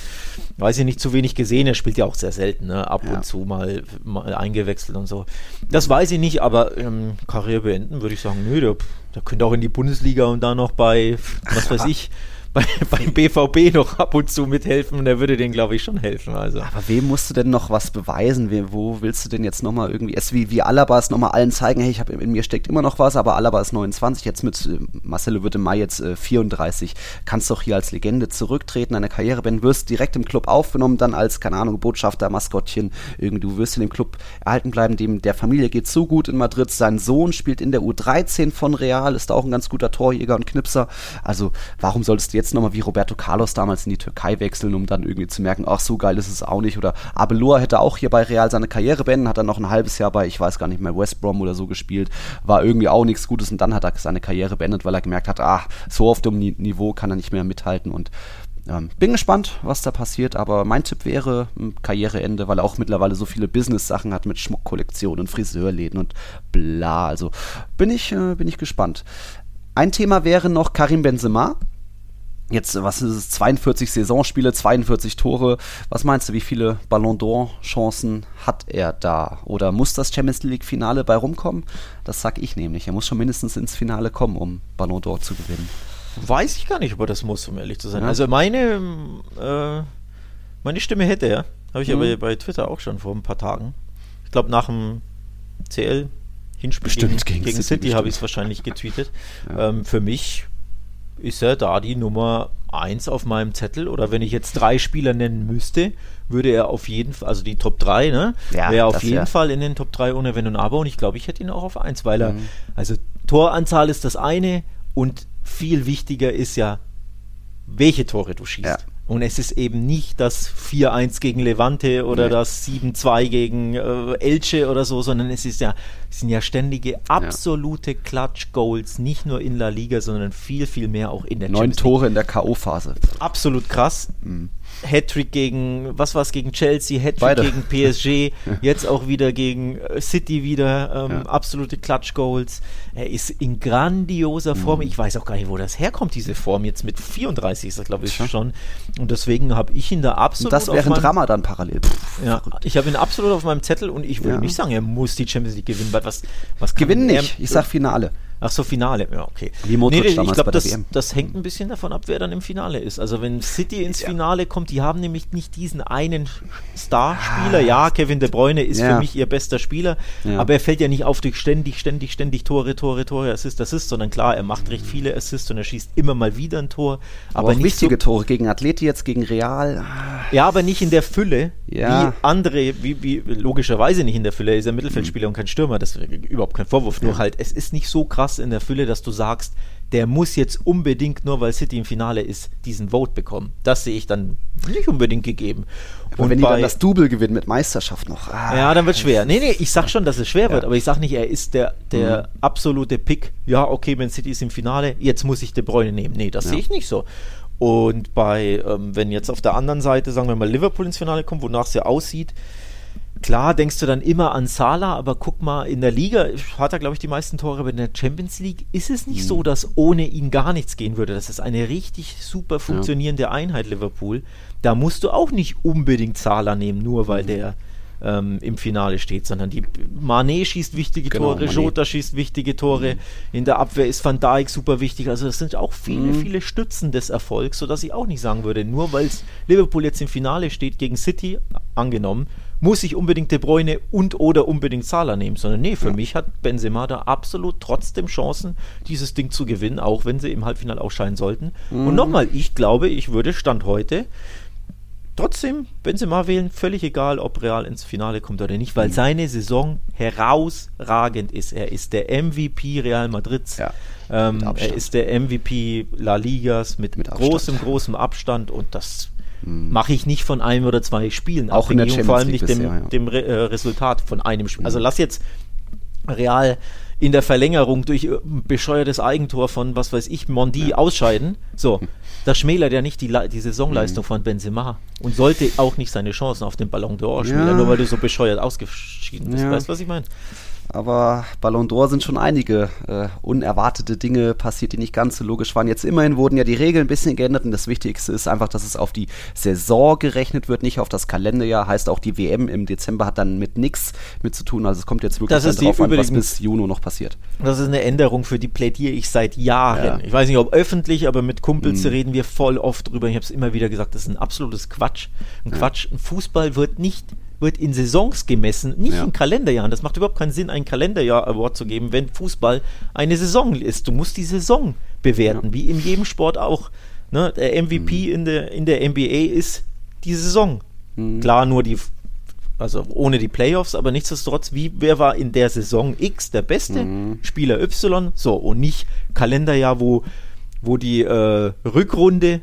weiß ich nicht, zu wenig gesehen, er spielt ja auch sehr selten, ne? ab ja. und zu mal, mal eingewechselt und so. Das weiß ich nicht, aber ähm, Karriere beenden würde ich sagen, nö, der, der könnte auch in die Bundesliga und da noch bei, was weiß ich, bei, beim B V B noch ab und zu mithelfen und er würde denen, glaube ich, schon helfen. Also. Aber wem musst du denn noch was beweisen? Wem, wo willst du denn jetzt nochmal irgendwie, es wie, wie Alaba es nochmal allen zeigen, hey, ich hab, in mir steckt immer noch was, aber Alaba ist neunundzwanzig, jetzt mit, Marcelo wird im Mai jetzt äh, vierunddreißig, kannst doch hier als Legende zurücktreten, deine Karriere beenden, wirst direkt im Club aufgenommen, dann als, keine Ahnung, Botschafter, Maskottchen, irgendwie, du wirst in dem Club erhalten bleiben, dem, der Familie geht so gut in Madrid, sein Sohn spielt in der U dreizehn von Real, ist auch ein ganz guter Torjäger und Knipser, also warum solltest du jetzt nochmal wie Roberto Carlos damals in die Türkei wechseln, um dann irgendwie zu merken, ach, so geil ist es auch nicht. Oder Arbeloa hätte auch hier bei Real seine Karriere beendet, hat dann noch ein halbes Jahr bei, ich weiß gar nicht mehr, West Brom oder so gespielt, war irgendwie auch nichts Gutes und dann hat er seine Karriere beendet, weil er gemerkt hat, ach, so auf dem Niveau kann er nicht mehr mithalten und ähm, bin gespannt, was da passiert, aber mein Tipp wäre Karriereende, weil er auch mittlerweile so viele Business-Sachen hat mit Schmuckkollektionen, Friseurläden und bla, also bin ich, äh, bin ich gespannt. Ein Thema wäre noch Karim Benzema. Jetzt, was ist es, zweiundvierzig Saisonspiele, zweiundvierzig Tore. Was meinst du, wie viele Ballon d'Or-Chancen hat er da? Oder muss das Champions-League-Finale bei rumkommen? Das sag ich nämlich. Er muss schon mindestens ins Finale kommen, um Ballon d'Or zu gewinnen. Weiß ich gar nicht, ob er das muss, um ehrlich zu sein. Ja. Also meine, äh, meine Stimme hätte er. Habe ich mhm. aber bei Twitter auch schon vor ein paar Tagen. Ich glaube, nach dem C L-Hinspiel gegen, gegen, gegen City habe ich es wahrscheinlich getweetet. Ja. Ähm, für mich ist er da die Nummer eins auf meinem Zettel, oder wenn ich jetzt drei Spieler nennen müsste, würde er auf jeden Fall, also die Top drei, ne, ja, wäre auf jeden ja. Fall in den Top drei ohne Wenn und Aber, und ich glaube, ich hätte ihn auch auf eins, weil er, mhm. also Toranzahl ist das eine und viel wichtiger ist ja, welche Tore du schießt. Ja. Und es ist eben nicht das vier eins gegen Levante oder nee. das sieben zwei gegen äh, Elche oder so, sondern es ist ja, es sind ja ständige, absolute ja. Clutch-Goals, nicht nur in La Liga, sondern viel, viel mehr auch in der Champions League. Neun Tore in der K O-Phase. Absolut krass. Mhm. Hattrick gegen, was war es, gegen Chelsea, Hattrick Beide. gegen P S G, jetzt auch wieder gegen City wieder, ähm, ja. absolute Clutch-Goals. Er ist in grandioser Form. Mhm. Ich weiß auch gar nicht, wo das herkommt, diese Form jetzt mit vierunddreißig, ist das glaube ich schon. Und deswegen habe ich ihn da absolut auf meinem... Und das während Ramadan parallel. Pff, ja, ich habe ihn absolut auf meinem Zettel und ich will ja. nicht sagen, er muss die Champions League gewinnen. Was, was kann gewinnen er, nicht, ich sag Finale. Ach so, Finale, ja, okay. Wie nee, ich glaube, das, das hängt ein bisschen davon ab, wer dann im Finale ist. Also wenn City ins ja. Finale kommt, die haben nämlich nicht diesen einen Starspieler. Ja, Kevin De Bruyne ist ja. für mich ihr bester Spieler, ja. aber er fällt ja nicht auf durch ständig, ständig, ständig Tore, Tore, Tore, Assist, Assist, sondern klar, er macht recht viele Assists und er schießt immer mal wieder ein Tor. Aber, aber nicht wichtige so, Tore gegen Atleti jetzt, gegen Real. Ja, aber nicht in der Fülle, ja. wie andere, wie, wie logischerweise nicht in der Fülle, er ist ein Mittelfeldspieler mhm. und kein Stürmer, das ist überhaupt kein Vorwurf, ja. nur halt, es ist nicht so krass in der Fülle, dass du sagst, der muss jetzt unbedingt, nur weil City im Finale ist, diesen Vote bekommen. Das sehe ich dann nicht unbedingt gegeben. Aber und wenn die dann das Double gewinnen mit Meisterschaft noch. Ah, ja, dann wird es schwer. Nee, nee, ich sag schon, dass es schwer ja. wird, aber ich sag nicht, er ist der, der mhm. absolute Pick. Ja, okay, wenn City ist im Finale, jetzt muss ich De Bruyne nehmen. Nee, das ja. sehe ich nicht so. Und bei, ähm, wenn jetzt auf der anderen Seite, sagen wir mal, Liverpool ins Finale kommt, wonach es ja aussieht, klar, denkst du dann immer an Salah, aber guck mal, in der Liga hat er, glaube ich, die meisten Tore, aber in der Champions League ist es nicht mhm. so, dass ohne ihn gar nichts gehen würde. Das ist eine richtig super funktionierende ja. Einheit, Liverpool. Da musst du auch nicht unbedingt Salah nehmen, nur weil mhm. der ähm, im Finale steht, sondern die Mané schießt wichtige genau, Tore, Mané. Jota schießt wichtige Tore, mhm. in der Abwehr ist Van Dijk super wichtig. Also das sind auch viele, mhm. viele Stützen des Erfolgs, sodass ich auch nicht sagen würde, nur weil Liverpool jetzt im Finale steht gegen City, angenommen, muss ich unbedingt De Bruyne und oder unbedingt Salah nehmen, sondern nee, für ja. mich hat Benzema da absolut trotzdem Chancen, dieses Ding zu gewinnen, auch wenn sie im Halbfinale ausscheiden sollten. Mhm. Und nochmal, ich glaube, ich würde Stand heute trotzdem Benzema wählen, völlig egal, ob Real ins Finale kommt oder nicht, weil mhm. seine Saison herausragend ist. Er ist der M V P Real Madrids, ja, ähm, er ist der M V P La Ligas mit, mit großem, Abstand. großem Abstand und das mache ich nicht von einem oder zwei Spielen. Auch in der Champions League, vor allem nicht dem, ja. dem Re- äh, Resultat von einem Spiel. Also lass jetzt Real in der Verlängerung durch ein bescheuertes Eigentor von, was weiß ich, Mondi ja. ausscheiden. So, das schmälert ja nicht die, La- die Saisonleistung mhm. von Benzema und sollte auch nicht seine Chancen auf den Ballon d'Or schmälern, ja. nur weil du so bescheuert ausgeschieden bist. Ja. Weißt du, was ich meine? Aber Ballon d'Or sind schon einige äh, unerwartete Dinge passiert, die nicht ganz so logisch waren. Jetzt immerhin wurden ja die Regeln ein bisschen geändert und das Wichtigste ist einfach, dass es auf die Saison gerechnet wird, nicht auf das Kalenderjahr. Heißt auch die W M im Dezember hat dann mit nichts mit zu tun. Also es kommt jetzt wirklich darauf an, was bis Juni noch passiert. Das ist eine Änderung, für die plädiere ich seit Jahren. Ja. Ich weiß nicht, ob öffentlich, aber mit Kumpels mhm. reden wir voll oft drüber. Ich habe es immer wieder gesagt, das ist ein absolutes Quatsch. Ein ja. Quatsch. Ein Fußball wird nicht... wird in Saisons gemessen, nicht ja. in Kalenderjahren. Das macht überhaupt keinen Sinn, einen Kalenderjahr-Award zu geben, wenn Fußball eine Saison ist. Du musst die Saison bewerten, ja. wie in jedem Sport auch. Ne? Der M V P mhm. in der, in der N B A ist die Saison. Mhm. Klar, nur die, also ohne die Playoffs, aber nichtsdestotrotz, wie, wer war in der Saison X der beste mhm. Spieler Y? So, und nicht Kalenderjahr, wo, wo die äh, Rückrunde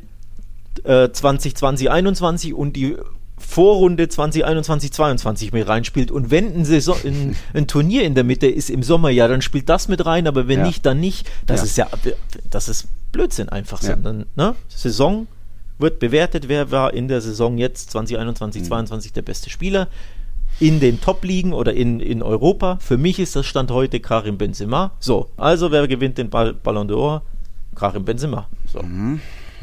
äh, zwanzig zwanzig einundzwanzig und die Vorrunde zwanzig einundzwanzig zweiundzwanzig mit reinspielt und wenn ein, Saison, ein, ein Turnier in der Mitte ist im Sommer, ja, dann spielt das mit rein, aber wenn ja. nicht, dann nicht. Das ja. ist ja, das ist Blödsinn einfach. Ja. Sondern, ne? Saison wird bewertet, wer war in der Saison jetzt zwanzig einundzwanzig zweiundzwanzig mhm. der beste Spieler in den Top-Ligen oder in, in Europa. Für mich ist das Stand heute Karim Benzema. So, also wer gewinnt den Ball- Ballon d'Or? Karim Benzema. So. Mhm.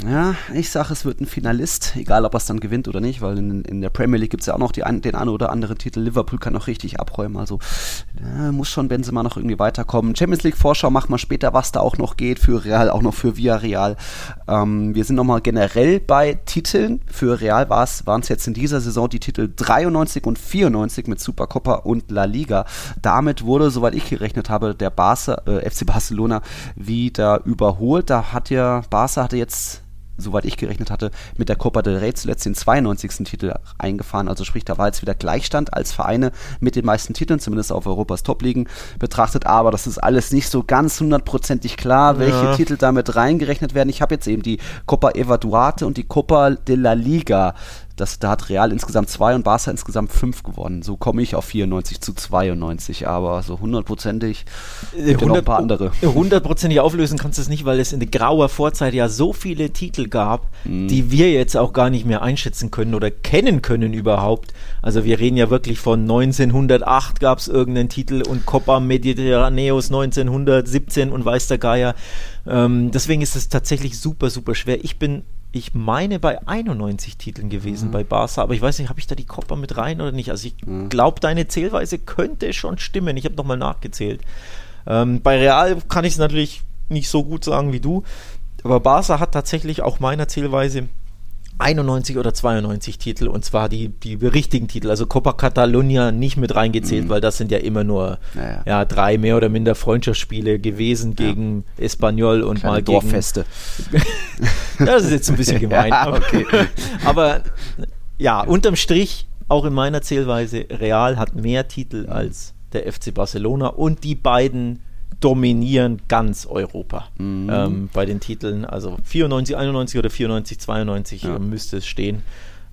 Ja, ich sage, es wird ein Finalist, egal ob er es dann gewinnt oder nicht, weil in, in der Premier League gibt es ja auch noch die ein, den einen oder anderen Titel. Liverpool kann noch richtig abräumen, also äh, muss schon Benzema noch irgendwie weiterkommen. Champions League Vorschau machen wir später, was da auch noch geht für Real, auch noch für Villarreal. Ähm, wir sind nochmal generell bei Titeln. Für Real waren es jetzt in dieser Saison die Titel dreiundneunzig und vierundneunzig mit Supercopa und La Liga. Damit wurde, soweit ich gerechnet habe, der Barca, äh, F C Barcelona wieder überholt. Da hat ja, Barca hatte jetzt... soweit ich gerechnet hatte, mit der Copa del Rey zuletzt den zweiundneunzigsten Titel eingefahren. Also sprich, da war jetzt wieder Gleichstand als Vereine mit den meisten Titeln, zumindest auf Europas Top-Ligen betrachtet. Aber das ist alles nicht so ganz hundertprozentig klar, welche ja. Titel damit reingerechnet werden. Ich habe jetzt eben die Copa Evaduarte und die Copa de la Liga Das, da hat Real insgesamt zwei und Barca insgesamt fünf gewonnen. So komme ich auf vierundneunzig zu zweiundneunzig, aber so hundertprozentig äh, hundert, noch ein paar andere. Hundertprozentig auflösen kannst du es nicht, weil es in der grauer Vorzeit ja so viele Titel gab, mm. die wir jetzt auch gar nicht mehr einschätzen können oder kennen können überhaupt. Also wir reden ja wirklich von neunzehnhundertacht gab es irgendeinen Titel und Copa Mediterraneos neunzehnhundertsiebzehn und weiß der Geier. Ähm, deswegen ist es tatsächlich super, super schwer. Ich bin Ich meine bei einundneunzig Titeln gewesen mhm. bei Barca, aber ich weiß nicht, habe ich da die Copa mit rein oder nicht? Also ich mhm. glaube, deine Zählweise könnte schon stimmen. Ich habe nochmal nachgezählt. Ähm, bei Real kann ich es natürlich nicht so gut sagen wie du, aber Barca hat tatsächlich auch meiner Zählweise einundneunzig oder zweiundneunzig Titel, und zwar die, die richtigen Titel, also Copa Catalunya nicht mit reingezählt, mhm. weil das sind ja immer nur naja. ja, drei mehr oder minder Freundschaftsspiele gewesen ja. gegen Espanyol und Kleine mal gegen Dorffeste. Ja, das ist jetzt ein bisschen gemein. Ja, okay. Aber ja, unterm Strich, auch in meiner Zählweise, Real hat mehr Titel als der F C Barcelona, und die beiden dominieren ganz Europa mhm. ähm, bei den Titeln. Also vierundneunzig einundneunzig oder vierundneunzig zweiundneunzig ja. müsste es stehen.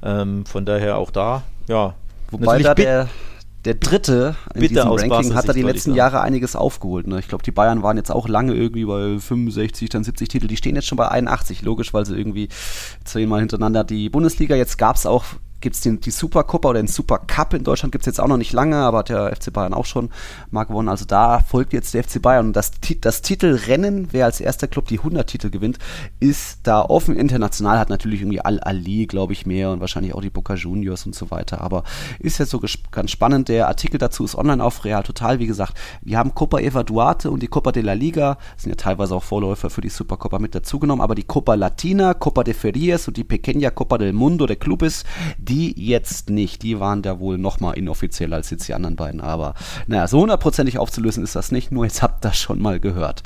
Ähm, von daher auch da, ja. Wobei da der, der Dritte in diesem Ranking hat da die letzten Jahre einiges aufgeholt. Ne? Ich glaube, die Bayern waren jetzt auch lange irgendwie bei fünfundsechzig, dann siebzig Titel. Die stehen jetzt schon bei einundachtzig, logisch, weil sie irgendwie zehnmal hintereinander die Bundesliga. Jetzt gab es auch gibt es die Supercopa oder den Supercup in Deutschland, gibt es jetzt auch noch nicht lange, aber hat der F C Bayern auch schon mal gewonnen. Also da folgt jetzt der F C Bayern, und das, das Titelrennen, wer als erster Club die hundert Titel gewinnt, ist da offen. International hat natürlich irgendwie Al-Ahli, glaube ich, mehr, und wahrscheinlich auch die Boca Juniors und so weiter, aber ist jetzt so ges- ganz spannend. Der Artikel dazu ist online auf Real Total, wie gesagt. Wir haben Copa Eva Duarte und die Copa de la Liga, sind ja teilweise auch Vorläufer für die Supercopa, mit dazugenommen, aber die Copa Latina, Copa de Ferias und die Pequeña Copa del Mundo der Clubes, die jetzt nicht, die waren da wohl nochmal inoffizieller als jetzt die anderen beiden, aber naja, so hundertprozentig aufzulösen ist das nicht, nur jetzt habt ihr das schon mal gehört.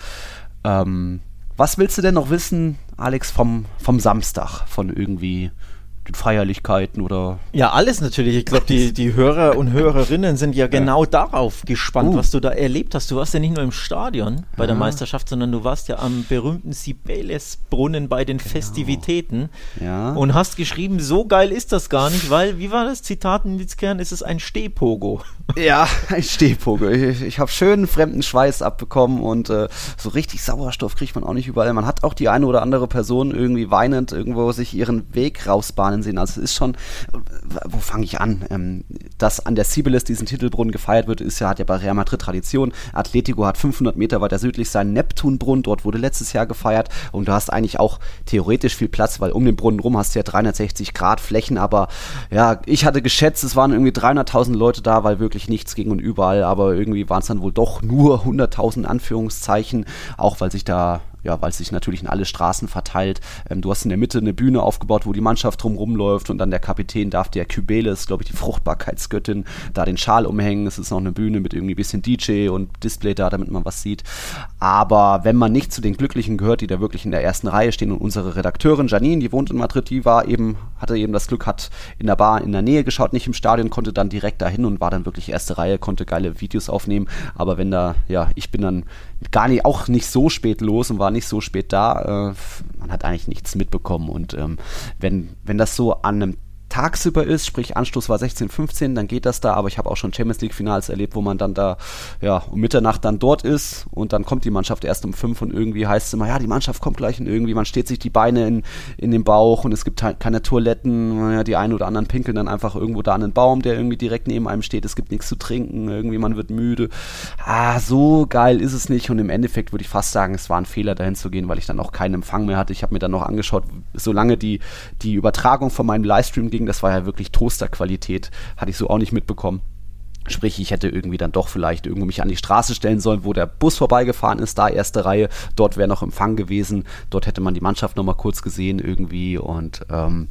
Ähm, was willst du denn noch wissen, Alex, vom, vom Samstag, von irgendwie den Feierlichkeiten oder... Ja, alles natürlich. Ich glaube, die, die Hörer und Hörerinnen sind ja genau ja. darauf gespannt, uh. was du da erlebt hast. Du warst ja nicht nur im Stadion bei ja. der Meisterschaft, sondern du warst ja am berühmten Cibeles-Brunnen bei den genau. Festivitäten ja. und hast geschrieben, so geil ist das gar nicht, weil, wie war das Zitat in Nils Kern, ist es ein Stehpogo. Ja, ein Stehpogo. Ich, ich habe schönen fremden Schweiß abbekommen, und äh, so richtig Sauerstoff kriegt man auch nicht überall. Man hat auch die eine oder andere Person irgendwie weinend irgendwo sich ihren Weg rausbahnen sehen. Also es ist schon, wo fange ich an? Ähm, dass an der Cibeles diesen Titelbrunnen gefeiert wird, ist ja, hat ja bei Real Madrid Tradition. Atletico hat fünfhundert Meter weiter südlich seinen Neptunbrunnen, dort wurde letztes Jahr gefeiert, und du hast eigentlich auch theoretisch viel Platz, weil um den Brunnen rum hast du ja dreihundertsechzig Grad Flächen, aber ja, ich hatte geschätzt, es waren irgendwie dreihunderttausend Leute da, weil wirklich nichts ging und überall, aber irgendwie waren es dann wohl doch nur hunderttausend in Anführungszeichen, auch weil sich da... ja, weil es sich natürlich in alle Straßen verteilt. Ähm, du hast in der Mitte eine Bühne aufgebaut, wo die Mannschaft drum rumläuft, und dann der Kapitän darf, der Cibeles, glaube ich, die Fruchtbarkeitsgöttin, da den Schal umhängen. Es ist noch eine Bühne mit irgendwie ein bisschen D J und Display da, damit man was sieht. Aber wenn man nicht zu den Glücklichen gehört, die da wirklich in der ersten Reihe stehen, und unsere Redakteurin Janine, die wohnt in Madrid, die war eben, hatte eben das Glück, hat in der Bar in der Nähe geschaut, nicht im Stadion, konnte dann direkt dahin und war dann wirklich erste Reihe, konnte geile Videos aufnehmen. Aber wenn da, ja, ich bin dann gar nicht, auch nicht so spät los und war nicht so spät da, äh, man hat eigentlich nichts mitbekommen, und ähm, wenn, wenn das so an einem tagsüber ist, sprich Anstoß war sechzehn Uhr fünfzehn, dann geht das da, aber ich habe auch schon Champions League Finals erlebt, wo man dann da ja um Mitternacht dann dort ist, und dann kommt die Mannschaft erst um fünf, und irgendwie heißt es immer, ja, die Mannschaft kommt gleich, und irgendwie man steht sich die Beine in, in den Bauch, und es gibt halt keine Toiletten, naja, die einen oder anderen pinkeln dann einfach irgendwo da an einen Baum, der irgendwie direkt neben einem steht, es gibt nichts zu trinken, irgendwie man wird müde, ah, so geil ist es nicht, und im Endeffekt würde ich fast sagen, es war ein Fehler dahin zu gehen, weil ich dann auch keinen Empfang mehr hatte. Ich habe mir dann noch angeschaut, solange die, die Übertragung von meinem Livestream ging, das war ja wirklich Toasterqualität, hatte ich so auch nicht mitbekommen. Sprich, ich hätte irgendwie dann doch vielleicht irgendwo mich an die Straße stellen sollen, wo der Bus vorbeigefahren ist, da erste Reihe, dort wäre noch Empfang gewesen, dort hätte man die Mannschaft nochmal kurz gesehen irgendwie, und ähm,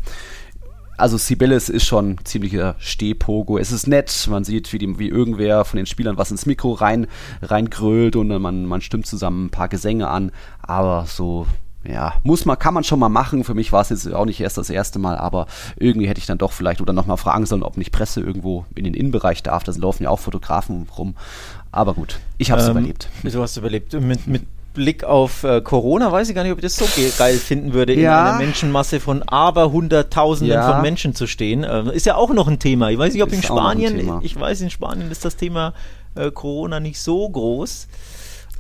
also Cibeles ist schon ziemlicher Stehpogo. Es ist nett, man sieht, wie, die, wie irgendwer von den Spielern was ins Mikro rein, reingrölt, und man, man stimmt zusammen ein paar Gesänge an, aber so... ja, muss man, kann man schon mal machen. Für mich war es jetzt auch nicht erst das erste Mal, aber irgendwie hätte ich dann doch vielleicht oder nochmal fragen sollen, ob nicht Presse irgendwo in den Innenbereich darf. Da laufen ja auch Fotografen rum. Aber gut, ich habe es ähm, überlebt. Du hast überlebt. Mit, mit Blick auf äh, Corona weiß ich gar nicht, ob ich das so ge- geil finden würde, ja, in einer Menschenmasse von aber Hunderttausenden ja. von Menschen zu stehen. Äh, ist ja auch noch ein Thema. Ich weiß nicht, ob ist in Spanien, ich weiß, in Spanien ist das Thema äh, Corona nicht so groß.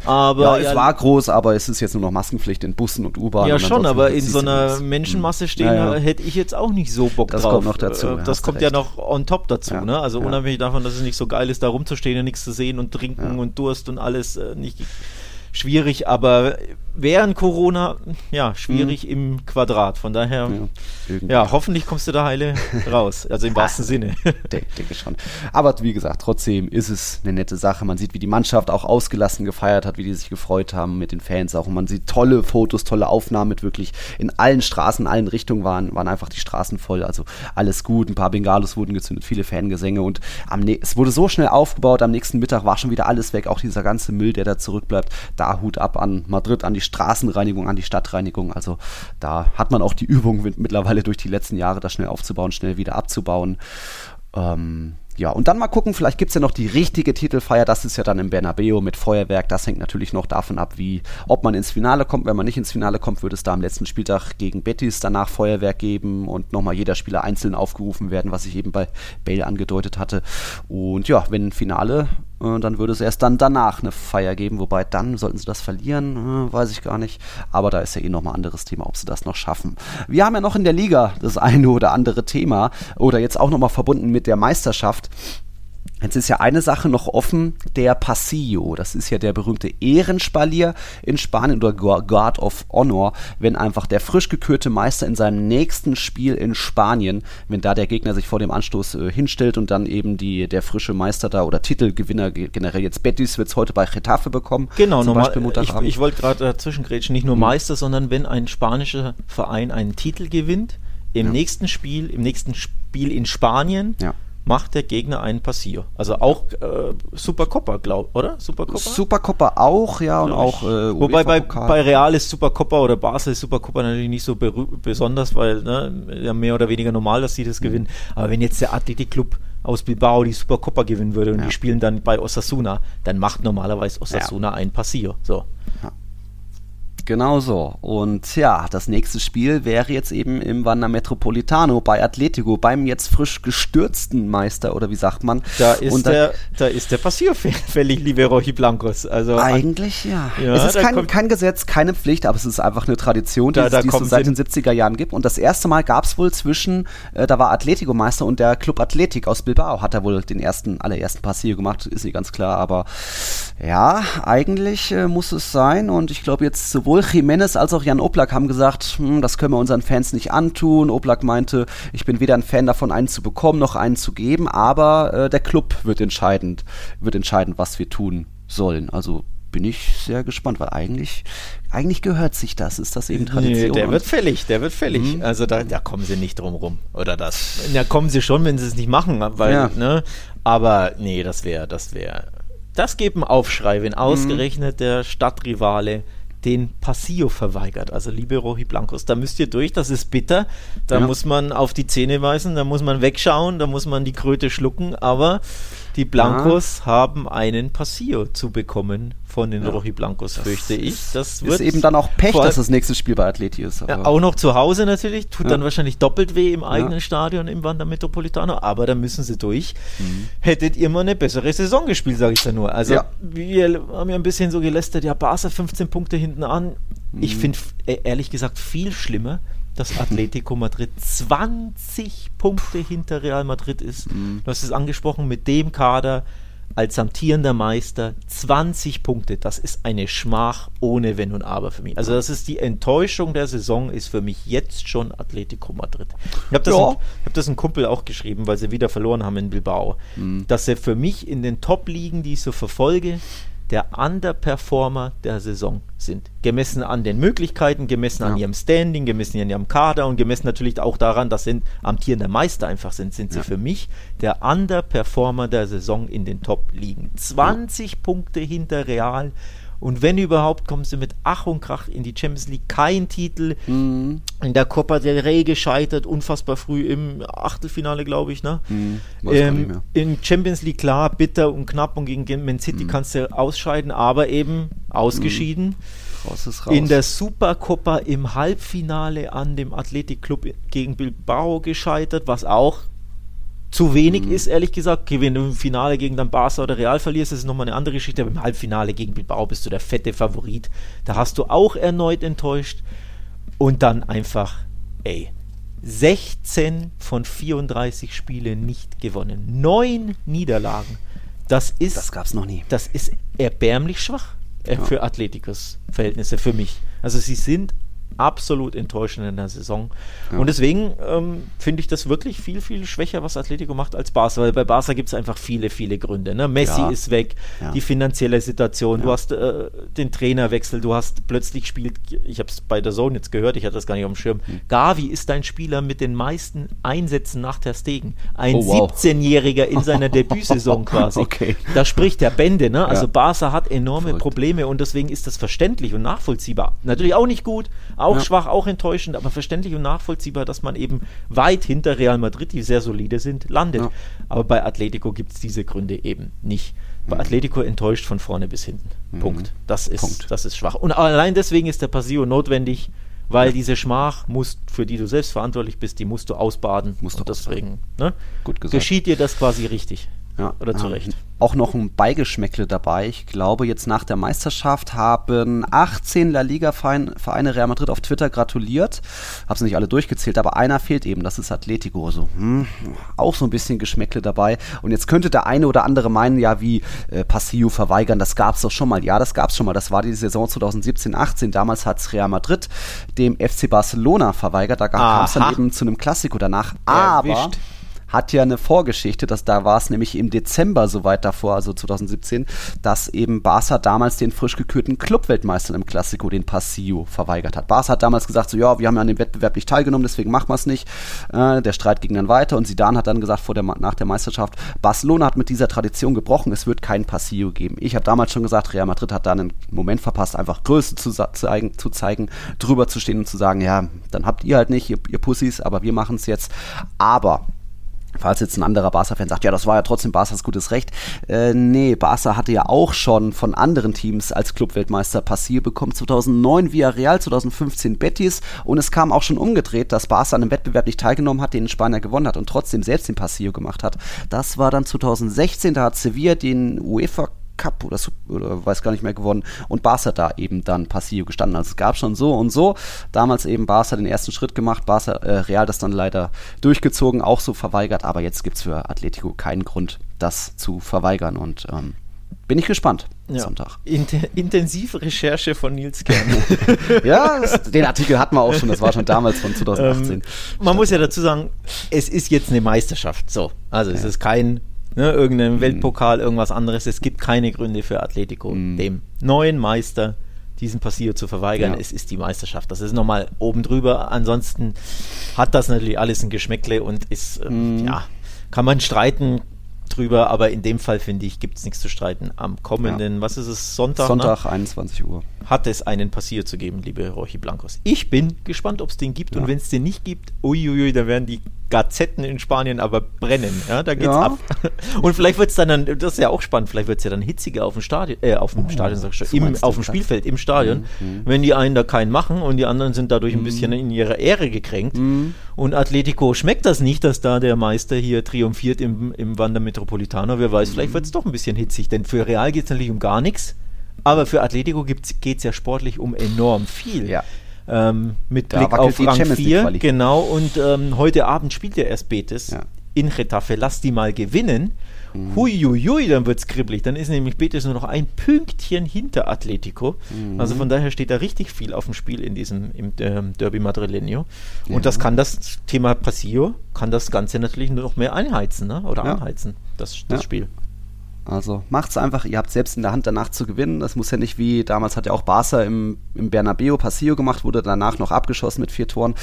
Aber ja, ja, es war groß, aber es ist jetzt nur noch Maskenpflicht in Bussen und U-Bahnen. Ja, und schon, aber in so einer Menschenmasse stehen, ja, ja. hätte ich jetzt auch nicht so Bock das drauf. Das kommt noch dazu. Ja, das kommt ja noch on top dazu. Ja, ne? Also ja. unabhängig davon, dass es nicht so geil ist, da rumzustehen und nichts zu sehen und trinken ja. und Durst und alles äh, nicht schwierig, aber während Corona, ja, schwierig mhm. im Quadrat. Von daher, ja, ja, hoffentlich kommst du da heile raus. Also im wahrsten Sinne. Denke, denke schon. Aber wie gesagt, trotzdem ist es eine nette Sache. Man sieht, wie die Mannschaft auch ausgelassen gefeiert hat, wie die sich gefreut haben mit den Fans auch. Und man sieht tolle Fotos, tolle Aufnahmen mit wirklich in allen Straßen, allen Richtungen waren, waren einfach die Straßen voll. Also alles gut. Ein paar Bengalos wurden gezündet, viele Fangesänge. Und am ne- es wurde so schnell aufgebaut. Am nächsten Mittag war schon wieder alles weg. Auch dieser ganze Müll, der da zurückbleibt. Da Hut ab an Madrid, an die Straßenreinigung, an die Stadtreinigung. Also da hat man auch die Übung mit, mittlerweile durch die letzten Jahre, das schnell aufzubauen, schnell wieder abzubauen. Ähm, ja, und dann mal gucken, vielleicht gibt es ja noch die richtige Titelfeier. Das ist ja dann im Bernabéu mit Feuerwerk. Das hängt natürlich noch davon ab, wie, ob man ins Finale kommt. Wenn man nicht ins Finale kommt, würde es da am letzten Spieltag gegen Betis danach Feuerwerk geben und nochmal jeder Spieler einzeln aufgerufen werden, was ich eben bei Bale angedeutet hatte. Und ja, wenn Finale... Und dann würde es erst dann danach eine Feier geben, wobei dann sollten sie das verlieren, weiß ich gar nicht. Aber da ist ja eh nochmal ein anderes Thema, ob sie das noch schaffen. Wir haben ja noch in der Liga das eine oder andere Thema oder jetzt auch nochmal verbunden mit der Meisterschaft. Jetzt ist ja eine Sache noch offen, der Pasillo, das ist ja der berühmte Ehrenspalier in Spanien oder Guard of Honor, wenn einfach der frisch gekürte Meister in seinem nächsten Spiel in Spanien, wenn da der Gegner sich vor dem Anstoß äh, hinstellt und dann eben die, der frische Meister da oder Titelgewinner generell, jetzt Betis wird es heute bei Getafe bekommen. Genau, zum Beispiel Montagabend. Ich, ich wollte gerade dazwischen grätschen, nicht nur mhm. Meister, sondern wenn ein spanischer Verein einen Titel gewinnt, im ja. nächsten Spiel, im nächsten Spiel in Spanien, ja. macht der Gegner einen Pasillo. Also auch äh, Supercopa, glaube ich, oder? Supercopa? Supercopa auch, ja, und auch äh, wobei bei, bei Real ist Supercopa oder Basel ist Supercopa natürlich nicht so berü- besonders, weil ne, mehr oder weniger normal, dass sie das mhm. gewinnen. Aber wenn jetzt der Athletic Club aus Bilbao die Supercopa gewinnen würde und ja. die spielen dann bei Osasuna, dann macht normalerweise Osasuna ja. einen Pasillo. So. Ja. Genau so. Und ja, das nächste Spiel wäre jetzt eben im Wanda Metropolitano bei Atletico, beim jetzt frisch gestürzten Meister, oder wie sagt man? Da ist und der, da, da ist der Pasillo fällig, liebe Rojiblancos. Also eigentlich, ja. ja. Es ist kein, kein Gesetz, keine Pflicht, aber es ist einfach eine Tradition, die, da, da es, die es so seit den siebziger Jahren gibt. Und das erste Mal gab es wohl zwischen, äh, da war Atletico Meister und der Club Athletic aus Bilbao hat da wohl den ersten, allerersten Pasillo gemacht, ist nicht ganz klar, aber ja, eigentlich äh, muss es sein. Und ich glaube jetzt sowohl Sowohl Jiménez als auch Jan Oblak haben gesagt, hm, das können wir unseren Fans nicht antun. Oblak meinte, ich bin weder ein Fan davon, einen zu bekommen, noch einen zu geben, aber äh, der Club wird entscheidend, wird entscheidend, was wir tun sollen. Also bin ich sehr gespannt, weil eigentlich, eigentlich gehört sich das, ist das eben Tradition. Nee, der wird fällig, der wird fällig. Mhm. Also da, da kommen sie nicht drum rum, oder das. Da kommen sie schon, wenn sie es nicht machen, weil, ja. ne, aber nee, das wäre, das wäre, das gibt einen Aufschrei, wenn ausgerechnet mhm. der Stadtrivale den Pasillo verweigert, also liebe Rojiblancos, da müsst ihr durch, das ist bitter, da ja. muss man auf die Zähne beißen, da muss man wegschauen, da muss man die Kröte schlucken, aber die Blancos ja. haben einen Pasillo zu bekommen von den ja. Rojiblancos, fürchte ich. Das wird ist eben dann auch Pech, dass das nächste Spiel bei Atleti ist. Ja, auch noch zu Hause natürlich, tut ja. dann wahrscheinlich doppelt weh im eigenen ja. Stadion im Wanda Metropolitano, aber da müssen sie durch. Mhm. Hättet ihr mal eine bessere Saison gespielt, sage ich da nur. Also ja. wir haben ja ein bisschen so gelästert, ja, Barca fünfzehn Punkte hinten an. Mhm. Ich finde ehrlich gesagt viel schlimmer, dass Atletico Madrid zwanzig Punkte hinter Real Madrid ist. Mhm. Du hast es angesprochen, mit dem Kader als amtierender Meister zwanzig Punkte. Das ist eine Schmach ohne Wenn und Aber für mich. Also das ist die Enttäuschung der Saison, ist für mich jetzt schon Atletico Madrid. Ich habe das, ja. hab das einem Kumpel auch geschrieben, weil sie wieder verloren haben in Bilbao, mhm. dass er für mich in den Top-Ligen, die ich so verfolge, der Underperformer der Saison sind. Gemessen an den Möglichkeiten, gemessen ja. an ihrem Standing, gemessen an ihrem Kader und gemessen natürlich auch daran, dass sie amtierender Meister einfach sind, sind ja. sie für mich der Underperformer der Saison in den Top-Ligen. zwanzig ja. Punkte hinter Real Und wenn überhaupt, kommen sie mit Ach und Krach in die Champions League. Kein Titel. Mhm. In der Copa del Rey gescheitert, unfassbar früh im Achtelfinale, glaube ich. Ne? Mhm. Ähm, in Champions League, klar, bitter und knapp. Und gegen Man City mhm. kannst du ausscheiden, aber eben ausgeschieden. Mhm. Raus ist raus. In der Supercopa im Halbfinale an dem Athletic Club gegen Bilbao gescheitert, was auch zu wenig mhm. ist, ehrlich gesagt. Okay, wenn du im Finale gegen dann Barca oder Real verlierst, das ist nochmal eine andere Geschichte, aber im Halbfinale gegen Bilbao bist du der fette Favorit. Da hast du auch erneut enttäuscht. Und dann einfach, ey, sechzehn von vierunddreißig Spielen nicht gewonnen. neun Niederlagen. Das ist... Das gab's noch nie. Das ist erbärmlich schwach. Äh, ja. Für Atleticos Verhältnisse, für mich. Also sie sind absolut enttäuschend in der Saison. Ja. Und deswegen ähm, finde ich das wirklich viel, viel schwächer, was Atletico macht, als Barca. Weil bei Barca gibt es einfach viele, viele Gründe. Ne? Messi ja. ist weg, ja. die finanzielle Situation, ja. du hast äh, den Trainerwechsel, du hast plötzlich spielt, ich habe es bei der Zone jetzt gehört, ich hatte das gar nicht auf dem Schirm, mhm. Gavi ist dein Spieler mit den meisten Einsätzen nach Ter Stegen. Ein oh, wow. siebzehnjähriger in seiner Debütsaison quasi. Okay. Da spricht der Bände. Ne? Also ja. Barca hat enorme Verrückt. Probleme und deswegen ist das verständlich und nachvollziehbar. Natürlich auch nicht gut, Auch ja. schwach, auch enttäuschend, aber verständlich und nachvollziehbar, dass man eben weit hinter Real Madrid, die sehr solide sind, landet. Ja. Aber bei Atletico gibt es diese Gründe eben nicht. Bei mhm. Atletico enttäuscht von vorne bis hinten. Mhm. Punkt. Das ist, Punkt. Das ist schwach. Und allein deswegen ist der Pasillo notwendig, weil ja. diese Schmach, musst, für die du selbst verantwortlich bist, die musst du ausbaden. Musst du und deswegen ne? Gut gesagt. Geschieht dir das quasi richtig. Ja, oder zu Recht. Auch noch ein Beigeschmäckle dabei. Ich glaube, jetzt nach der Meisterschaft haben achtzehn La Liga-Vereine Real Madrid auf Twitter gratuliert. Hab's nicht alle durchgezählt, aber einer fehlt eben. Das ist Atletico. Also, hm, auch so ein bisschen Geschmäckle dabei. Und jetzt könnte der eine oder andere meinen, ja, wie äh, Pasillo verweigern, das gab's doch schon mal. Ja, das gab's schon mal. Das war die Saison zwanzig siebzehn achtzehn. Damals hat's Real Madrid dem F C Barcelona verweigert. Da kam's dann eben zu einem Klassiko danach. Erwischt. Aber... hat ja eine Vorgeschichte, dass da war es nämlich im Dezember soweit davor, also zwanzig siebzehn, dass eben Barca damals den frisch gekürten Clubweltmeister im Klassiko, den Pasillo, verweigert hat. Barca hat damals gesagt, so ja, wir haben ja an dem Wettbewerb nicht teilgenommen, deswegen machen wir es nicht. Äh, der Streit ging dann weiter und Zidane hat dann gesagt vor der, nach der Meisterschaft, Barcelona hat mit dieser Tradition gebrochen, es wird keinen Pasillo geben. Ich habe damals schon gesagt, Real Madrid hat da einen Moment verpasst, einfach Größe zu zeigen, zu zeigen, drüber zu stehen und zu sagen, ja, dann habt ihr halt nicht, ihr, ihr Pussys, aber wir machen es jetzt. Aber... falls jetzt ein anderer Barca-Fan sagt, ja, das war ja trotzdem Barcas gutes Recht. Äh, nee, Barca hatte ja auch schon von anderen Teams als Clubweltmeister Pasillo bekommen. zweitausendneun Villarreal, zweitausendfünfzehn Betis. Und es kam auch schon umgedreht, dass Barca an einem Wettbewerb nicht teilgenommen hat, den Spanier gewonnen hat und trotzdem selbst den Pasillo gemacht hat. Das war dann zweitausendsechzehn, da hat Sevilla den UEFA Cup oder, oder weiß gar nicht mehr gewonnen und Barca da eben dann Pasillo gestanden. Also es gab schon so und so. Damals eben Barca den ersten Schritt gemacht, Barca äh, Real das dann leider durchgezogen, auch so verweigert, aber jetzt gibt es für Atletico keinen Grund, das zu verweigern und ähm, bin ich gespannt. Ja. Sonntag. Int- intensiv Recherche von Nils Kern. Ja, das, den Artikel hatten wir auch schon, das war schon damals von zwanzig achtzehn. Ähm, man muss ja dazu sagen, es ist jetzt eine Meisterschaft, so. Also ja. es ist kein Ne, irgendein mhm. Weltpokal, irgendwas anderes. Es gibt keine Gründe für Atletico, mhm. dem neuen Meister diesen Pasillo zu verweigern. Ja. Es ist die Meisterschaft. Das ist nochmal oben drüber. Ansonsten hat das natürlich alles ein Geschmäckle und ist, mhm. ja, kann man streiten drüber, aber in dem Fall, finde ich, gibt es nichts zu streiten. Am kommenden, ja. was ist es, Sonntag? Sonntag, ne? einundzwanzig Uhr. Hat es einen Pasillo zu geben, liebe Rochi Blancos. Ich bin gespannt, ob es den gibt ja. und wenn es den nicht gibt, uiuiui, da werden die Gazetten in Spanien aber brennen. Ja, da geht's ja. ab. Und vielleicht wird es dann, dann, das ist ja auch spannend, vielleicht wird es ja dann hitziger auf dem Stadion, äh, auf dem oh, Stadion, sag ich schon, auf dem Spielfeld, im Stadion, mhm. wenn die einen da keinen machen und die anderen sind dadurch mhm. ein bisschen in ihrer Ehre gekränkt. Mhm. Und Atletico schmeckt das nicht, dass da der Meister hier triumphiert im, im Wanda Metropolitano. Wer weiß, mhm. vielleicht wird es doch ein bisschen hitzig, denn für Real geht es natürlich um gar nichts, aber für Atletico geht es ja sportlich um enorm viel. Ja. Ähm, mit da Blick auf Rang vier, genau, und ähm, heute Abend spielt der erst Betis ja. in Getafe, lass die mal gewinnen, mhm. huiuiui, dann wird's kribbelig, dann ist nämlich Betis nur noch ein Pünktchen hinter Atletico, mhm. also von daher steht da richtig viel auf dem Spiel in diesem im, ähm, Derby Madrileño und ja. das kann das Thema Pasillo, kann das Ganze natürlich nur noch mehr einheizen, ne? oder ja. anheizen, das, das ja. Spiel. Also macht's einfach, ihr habt selbst in der Hand danach zu gewinnen. Das muss ja nicht wie, damals hat ja auch Barca im, im Bernabéu Pasillo gemacht, wurde danach noch abgeschossen mit vier Toren.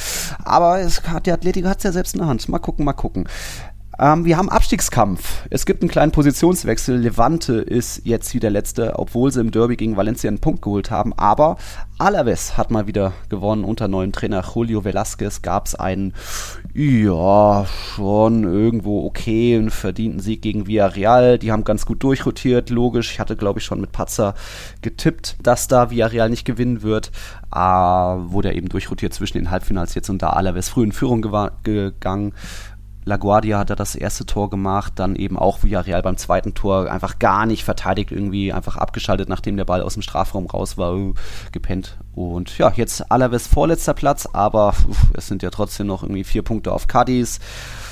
Aber es hat, der Atletico hat es ja selbst in der Hand. Mal gucken, mal gucken. Ähm, wir haben Abstiegskampf. Es gibt einen kleinen Positionswechsel. Levante ist jetzt wieder Letzte, obwohl sie im Derby gegen Valencia einen Punkt geholt haben. Aber Alavés hat mal wieder gewonnen. Unter neuem Trainer Julio Velázquez gab es einen, ja, schon irgendwo okay, einen verdienten Sieg gegen Villarreal. Die haben ganz gut durchrotiert, logisch. Ich hatte, glaube ich, schon mit Patzer getippt, dass da Villarreal nicht gewinnen wird. Ah, wurde er eben durchrotiert zwischen den Halbfinals jetzt und da Alavés früh in Führung gewa- gegangen. LaGuardia hat er das erste Tor gemacht, dann eben auch Villarreal beim zweiten Tor einfach gar nicht verteidigt, irgendwie einfach abgeschaltet, nachdem der Ball aus dem Strafraum raus war, uh, gepennt. Und ja, jetzt Alavés vorletzter Platz, aber uh, es sind ja trotzdem noch irgendwie vier Punkte auf Cadiz.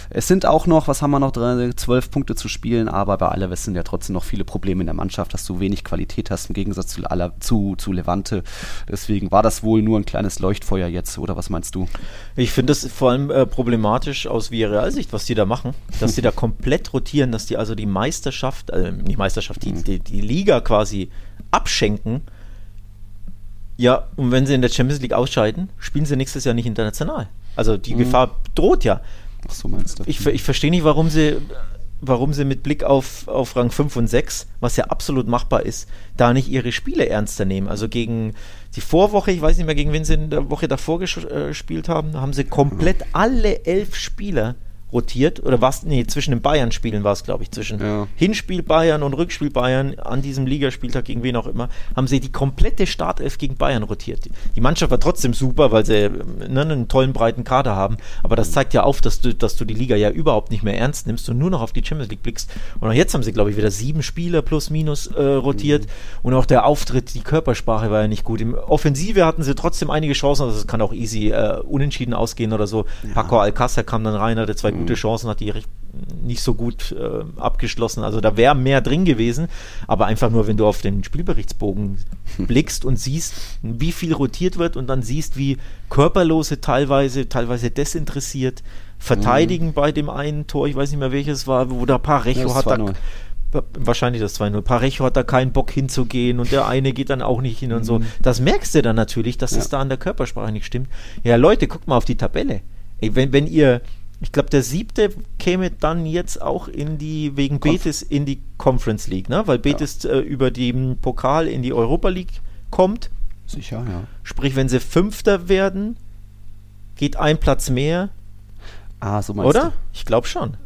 Es sind auch noch, was haben wir noch, zwölf Punkte zu spielen, aber bei Alavés sind ja trotzdem noch viele Probleme in der Mannschaft, dass du wenig Qualität hast im Gegensatz zu, Ala- zu, zu Levante. Deswegen war das wohl nur ein kleines Leuchtfeuer jetzt, oder was meinst du? Ich finde das vor allem äh, problematisch aus Villarreal-Sicht, was die da machen, dass die da komplett rotieren, dass die also die Meisterschaft, äh, nicht Meisterschaft, die, die, die Liga quasi abschenken. Ja, und wenn sie in der Champions League ausscheiden, spielen sie nächstes Jahr nicht international. Also die mhm. Gefahr droht ja. Ach so, meinst du? Ich, ich verstehe nicht, warum sie, warum sie mit Blick auf, auf Rang fünf und sechs, was ja absolut machbar ist, da nicht ihre Spiele ernster nehmen. Also gegen die Vorwoche, ich weiß nicht mehr, gegen wen sie in der Woche davor gespielt haben, haben sie komplett alle elf Spieler rotiert. Oder was? Nee, zwischen den Bayern-Spielen war es, glaube ich. Zwischen ja. Hinspiel Bayern und Rückspiel Bayern an diesem Ligaspieltag gegen wen auch immer, haben sie die komplette Startelf gegen Bayern rotiert. Die Mannschaft war trotzdem super, weil sie ne, einen tollen, breiten Kader haben. Aber das zeigt ja auf, dass du, dass du die Liga ja überhaupt nicht mehr ernst nimmst und nur noch auf die Champions League blickst. Und auch jetzt haben sie, glaube ich, wieder sieben Spieler plus minus äh, rotiert. Mhm. Und auch der Auftritt, die Körpersprache war ja nicht gut. Im Offensive hatten sie trotzdem einige Chancen. Also es kann auch easy äh, unentschieden ausgehen oder so. Ja. Paco Alcácer kam dann rein, hatte zwei gute Chancen, hat die nicht so gut äh, abgeschlossen. Also da wäre mehr drin gewesen, aber einfach nur, wenn du auf den Spielberichtsbogen blickst und siehst, wie viel rotiert wird und dann siehst, wie körperlose teilweise, teilweise desinteressiert verteidigen mhm. bei dem einen Tor, ich weiß nicht mehr welches war, wo da Parejo hat da, wahrscheinlich das zwei null, Parejo hat da keinen Bock hinzugehen und der eine geht dann auch nicht hin und mhm. so. Das merkst du dann natürlich, dass ja. es da an der Körpersprache nicht stimmt. Ja, Leute, guckt mal auf die Tabelle. Ey, wenn, wenn ihr Ich glaube, der siebte käme dann jetzt auch in die, wegen Konf- Betis in die Conference League, ne? Weil Betis ja. äh, über den Pokal in die Europa League kommt. Sicher, ja. Sprich, wenn sie Fünfter werden, geht ein Platz mehr. Ah, so meinst du? Oder? Ich glaube schon.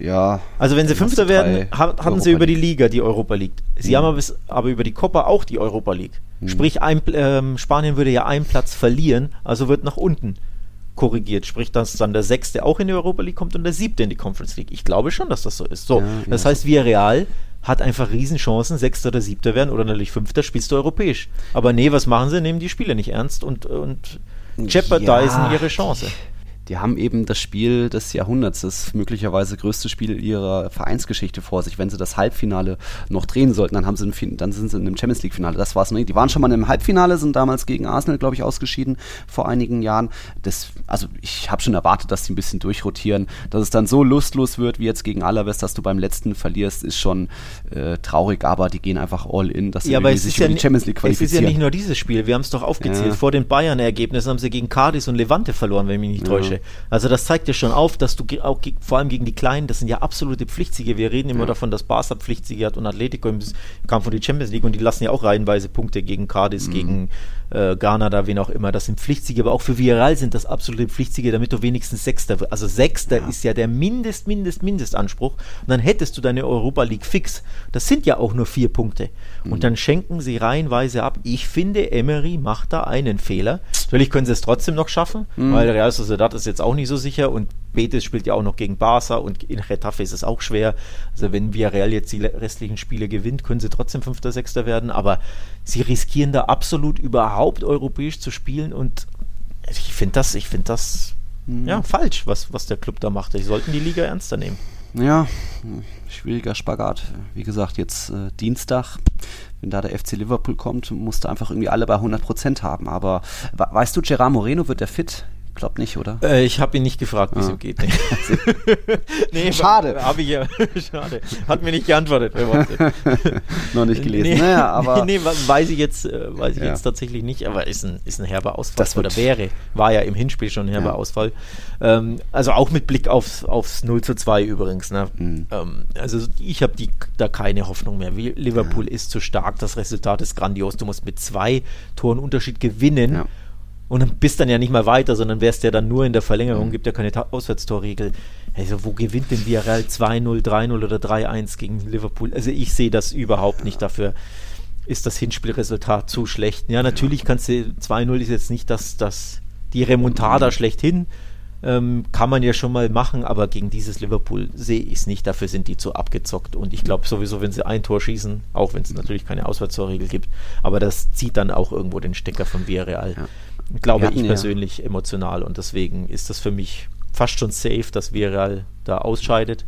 Ja. Also wenn sie Fünfter werden, ha- hatten sie über die Liga die Europa League. Sie mhm. haben aber, bis, aber über die Copa auch die Europa League. Mhm. Sprich, ein, ähm, Spanien würde ja einen Platz verlieren, also wird nach unten korrigiert, sprich, dass dann der Sechste auch in die Europa League kommt und der Siebte in die Conference League. Ich glaube schon, dass das so ist. So, ja, das ja. heißt, Villarreal hat einfach Riesenchancen, Sechster oder Siebter werden oder natürlich Fünfter, spielst du europäisch. Aber nee, was machen sie? Nehmen die Spiele nicht ernst und, und jeopardisen ja. ihre Chance. Die haben eben das Spiel des Jahrhunderts, das möglicherweise größte Spiel ihrer Vereinsgeschichte vor sich. Wenn sie das Halbfinale noch drehen sollten, dann, haben sie ein, dann sind sie in einem Champions-League-Finale. Das war's nicht. Die waren schon mal im Halbfinale, sind damals gegen Arsenal, glaube ich, ausgeschieden vor einigen Jahren. Das, also ich habe schon erwartet, dass die ein bisschen durchrotieren. Dass es dann so lustlos wird, wie jetzt gegen Alavés, dass du beim Letzten verlierst, ist schon äh, traurig. Aber die gehen einfach all in, dass sie ja, sich für ja die n- Champions League qualifizieren. Es ist ja nicht nur dieses Spiel. Wir haben es doch aufgezählt. Ja. Vor den Bayern-Ergebnissen haben sie gegen Cadiz und Levante verloren, wenn ich mich nicht ja. täusche. Also das zeigt ja schon auf, dass du ge- auch ge- vor allem gegen die Kleinen, das sind ja absolute Pflichtsiege. Wir reden immer ja. davon, dass Barca Pflichtsiege hat und Atletico im Kampf um die Champions League und die lassen ja auch reihenweise Punkte gegen Cadiz, mhm. gegen äh, Ghana, da wen auch immer. Das sind Pflichtsiege, aber auch für Villarreal sind das absolute Pflichtsiege, damit du wenigstens Sechster wirst. Also Sechster ja. ist ja der Mindest, Mindest, Mindestanspruch und dann hättest du deine Europa League fix. Das sind ja auch nur vier Punkte mhm. und dann schenken sie reihenweise ab. Ich finde, Emery macht da einen Fehler. Natürlich können sie es trotzdem noch schaffen, mhm. weil Real Sociedad ist jetzt auch nicht so sicher und Betis spielt ja auch noch gegen Barca und in Getafe ist es auch schwer. Also wenn Villarreal jetzt die restlichen Spiele gewinnt, können sie trotzdem Fünfter, Sechster werden, aber sie riskieren da absolut überhaupt europäisch zu spielen und ich finde das, ich finde das mhm. ja, falsch, was, was der Club da macht. Sie sollten die Liga ernster nehmen. Ja, schwieriger Spagat. Wie gesagt, jetzt äh, Dienstag, wenn da der F C Liverpool kommt, musst du einfach irgendwie alle bei hundert Prozent haben, aber wa- weißt du, Gerard Moreno, wird der fit? Klappt nicht, oder? Äh, ich habe ihn nicht gefragt, wieso ah. geht nicht. Nee, schade. Hab ich ja. Schade. Hat mir nicht geantwortet. Noch nicht gelesen. Nee, naja, aber nee, nee, weiß ich jetzt, weiß ich ja. jetzt tatsächlich nicht, aber ist ein, ist ein herber Ausfall. Das oder wäre, war ja im Hinspiel schon ein herber ja. Ausfall. Ähm, also auch mit Blick aufs, aufs null zu zwei übrigens. Ne? Mhm. Ähm, also ich habe da keine Hoffnung mehr. Liverpool ja. ist zu stark, das Resultat ist grandios. Du musst mit zwei Toren Unterschied gewinnen. Ja. Und dann bist dann ja nicht mal weiter, sondern wärst ja dann nur in der Verlängerung, mhm. gibt ja keine Ta- Auswärtstorregel. Also wo gewinnt denn Villarreal zwei null, drei null oder drei eins gegen Liverpool? Also ich sehe das überhaupt nicht, dafür ist das Hinspielresultat zu schlecht. Ja, natürlich kannst du, zwei null ist jetzt nicht das, das, die Remontada mhm. schlechthin, ähm, kann man ja schon mal machen, aber gegen dieses Liverpool sehe ich es nicht, dafür sind die zu abgezockt. Und ich glaube sowieso, wenn sie ein Tor schießen, auch wenn es mhm. natürlich keine Auswärtstorregel gibt, aber das zieht dann auch irgendwo den Stecker von Villarreal. Ja. Glaube hatten, ich persönlich ja. emotional, und deswegen ist das für mich fast schon safe, dass Villarreal da ausscheidet,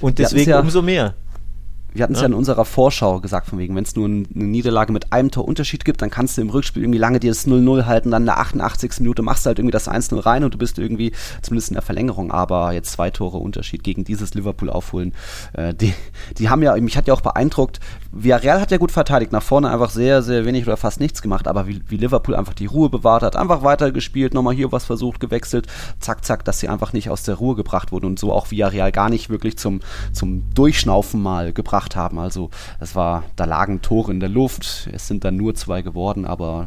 und deswegen ja, umso mehr. Wir hatten es ja. ja in unserer Vorschau gesagt, von wegen, wenn es nur eine Niederlage mit einem Tor Unterschied gibt, dann kannst du im Rückspiel irgendwie lange dir das null null halten, dann in der achtundachtzigsten Minute machst du halt irgendwie das eins null rein und du bist irgendwie zumindest in der Verlängerung, aber jetzt zwei Tore Unterschied gegen dieses Liverpool aufholen. Äh, die, die haben ja, mich hat ja auch beeindruckt, Villarreal hat ja gut verteidigt, nach vorne einfach sehr, sehr wenig oder fast nichts gemacht, aber wie, wie Liverpool einfach die Ruhe bewahrt hat, einfach weitergespielt, nochmal hier was versucht, gewechselt, zack, zack, dass sie einfach nicht aus der Ruhe gebracht wurden und so auch Villarreal gar nicht wirklich zum, zum Durchschnaufen mal gebracht haben. Also das war, da lagen Tore in der Luft, es sind dann nur zwei geworden, aber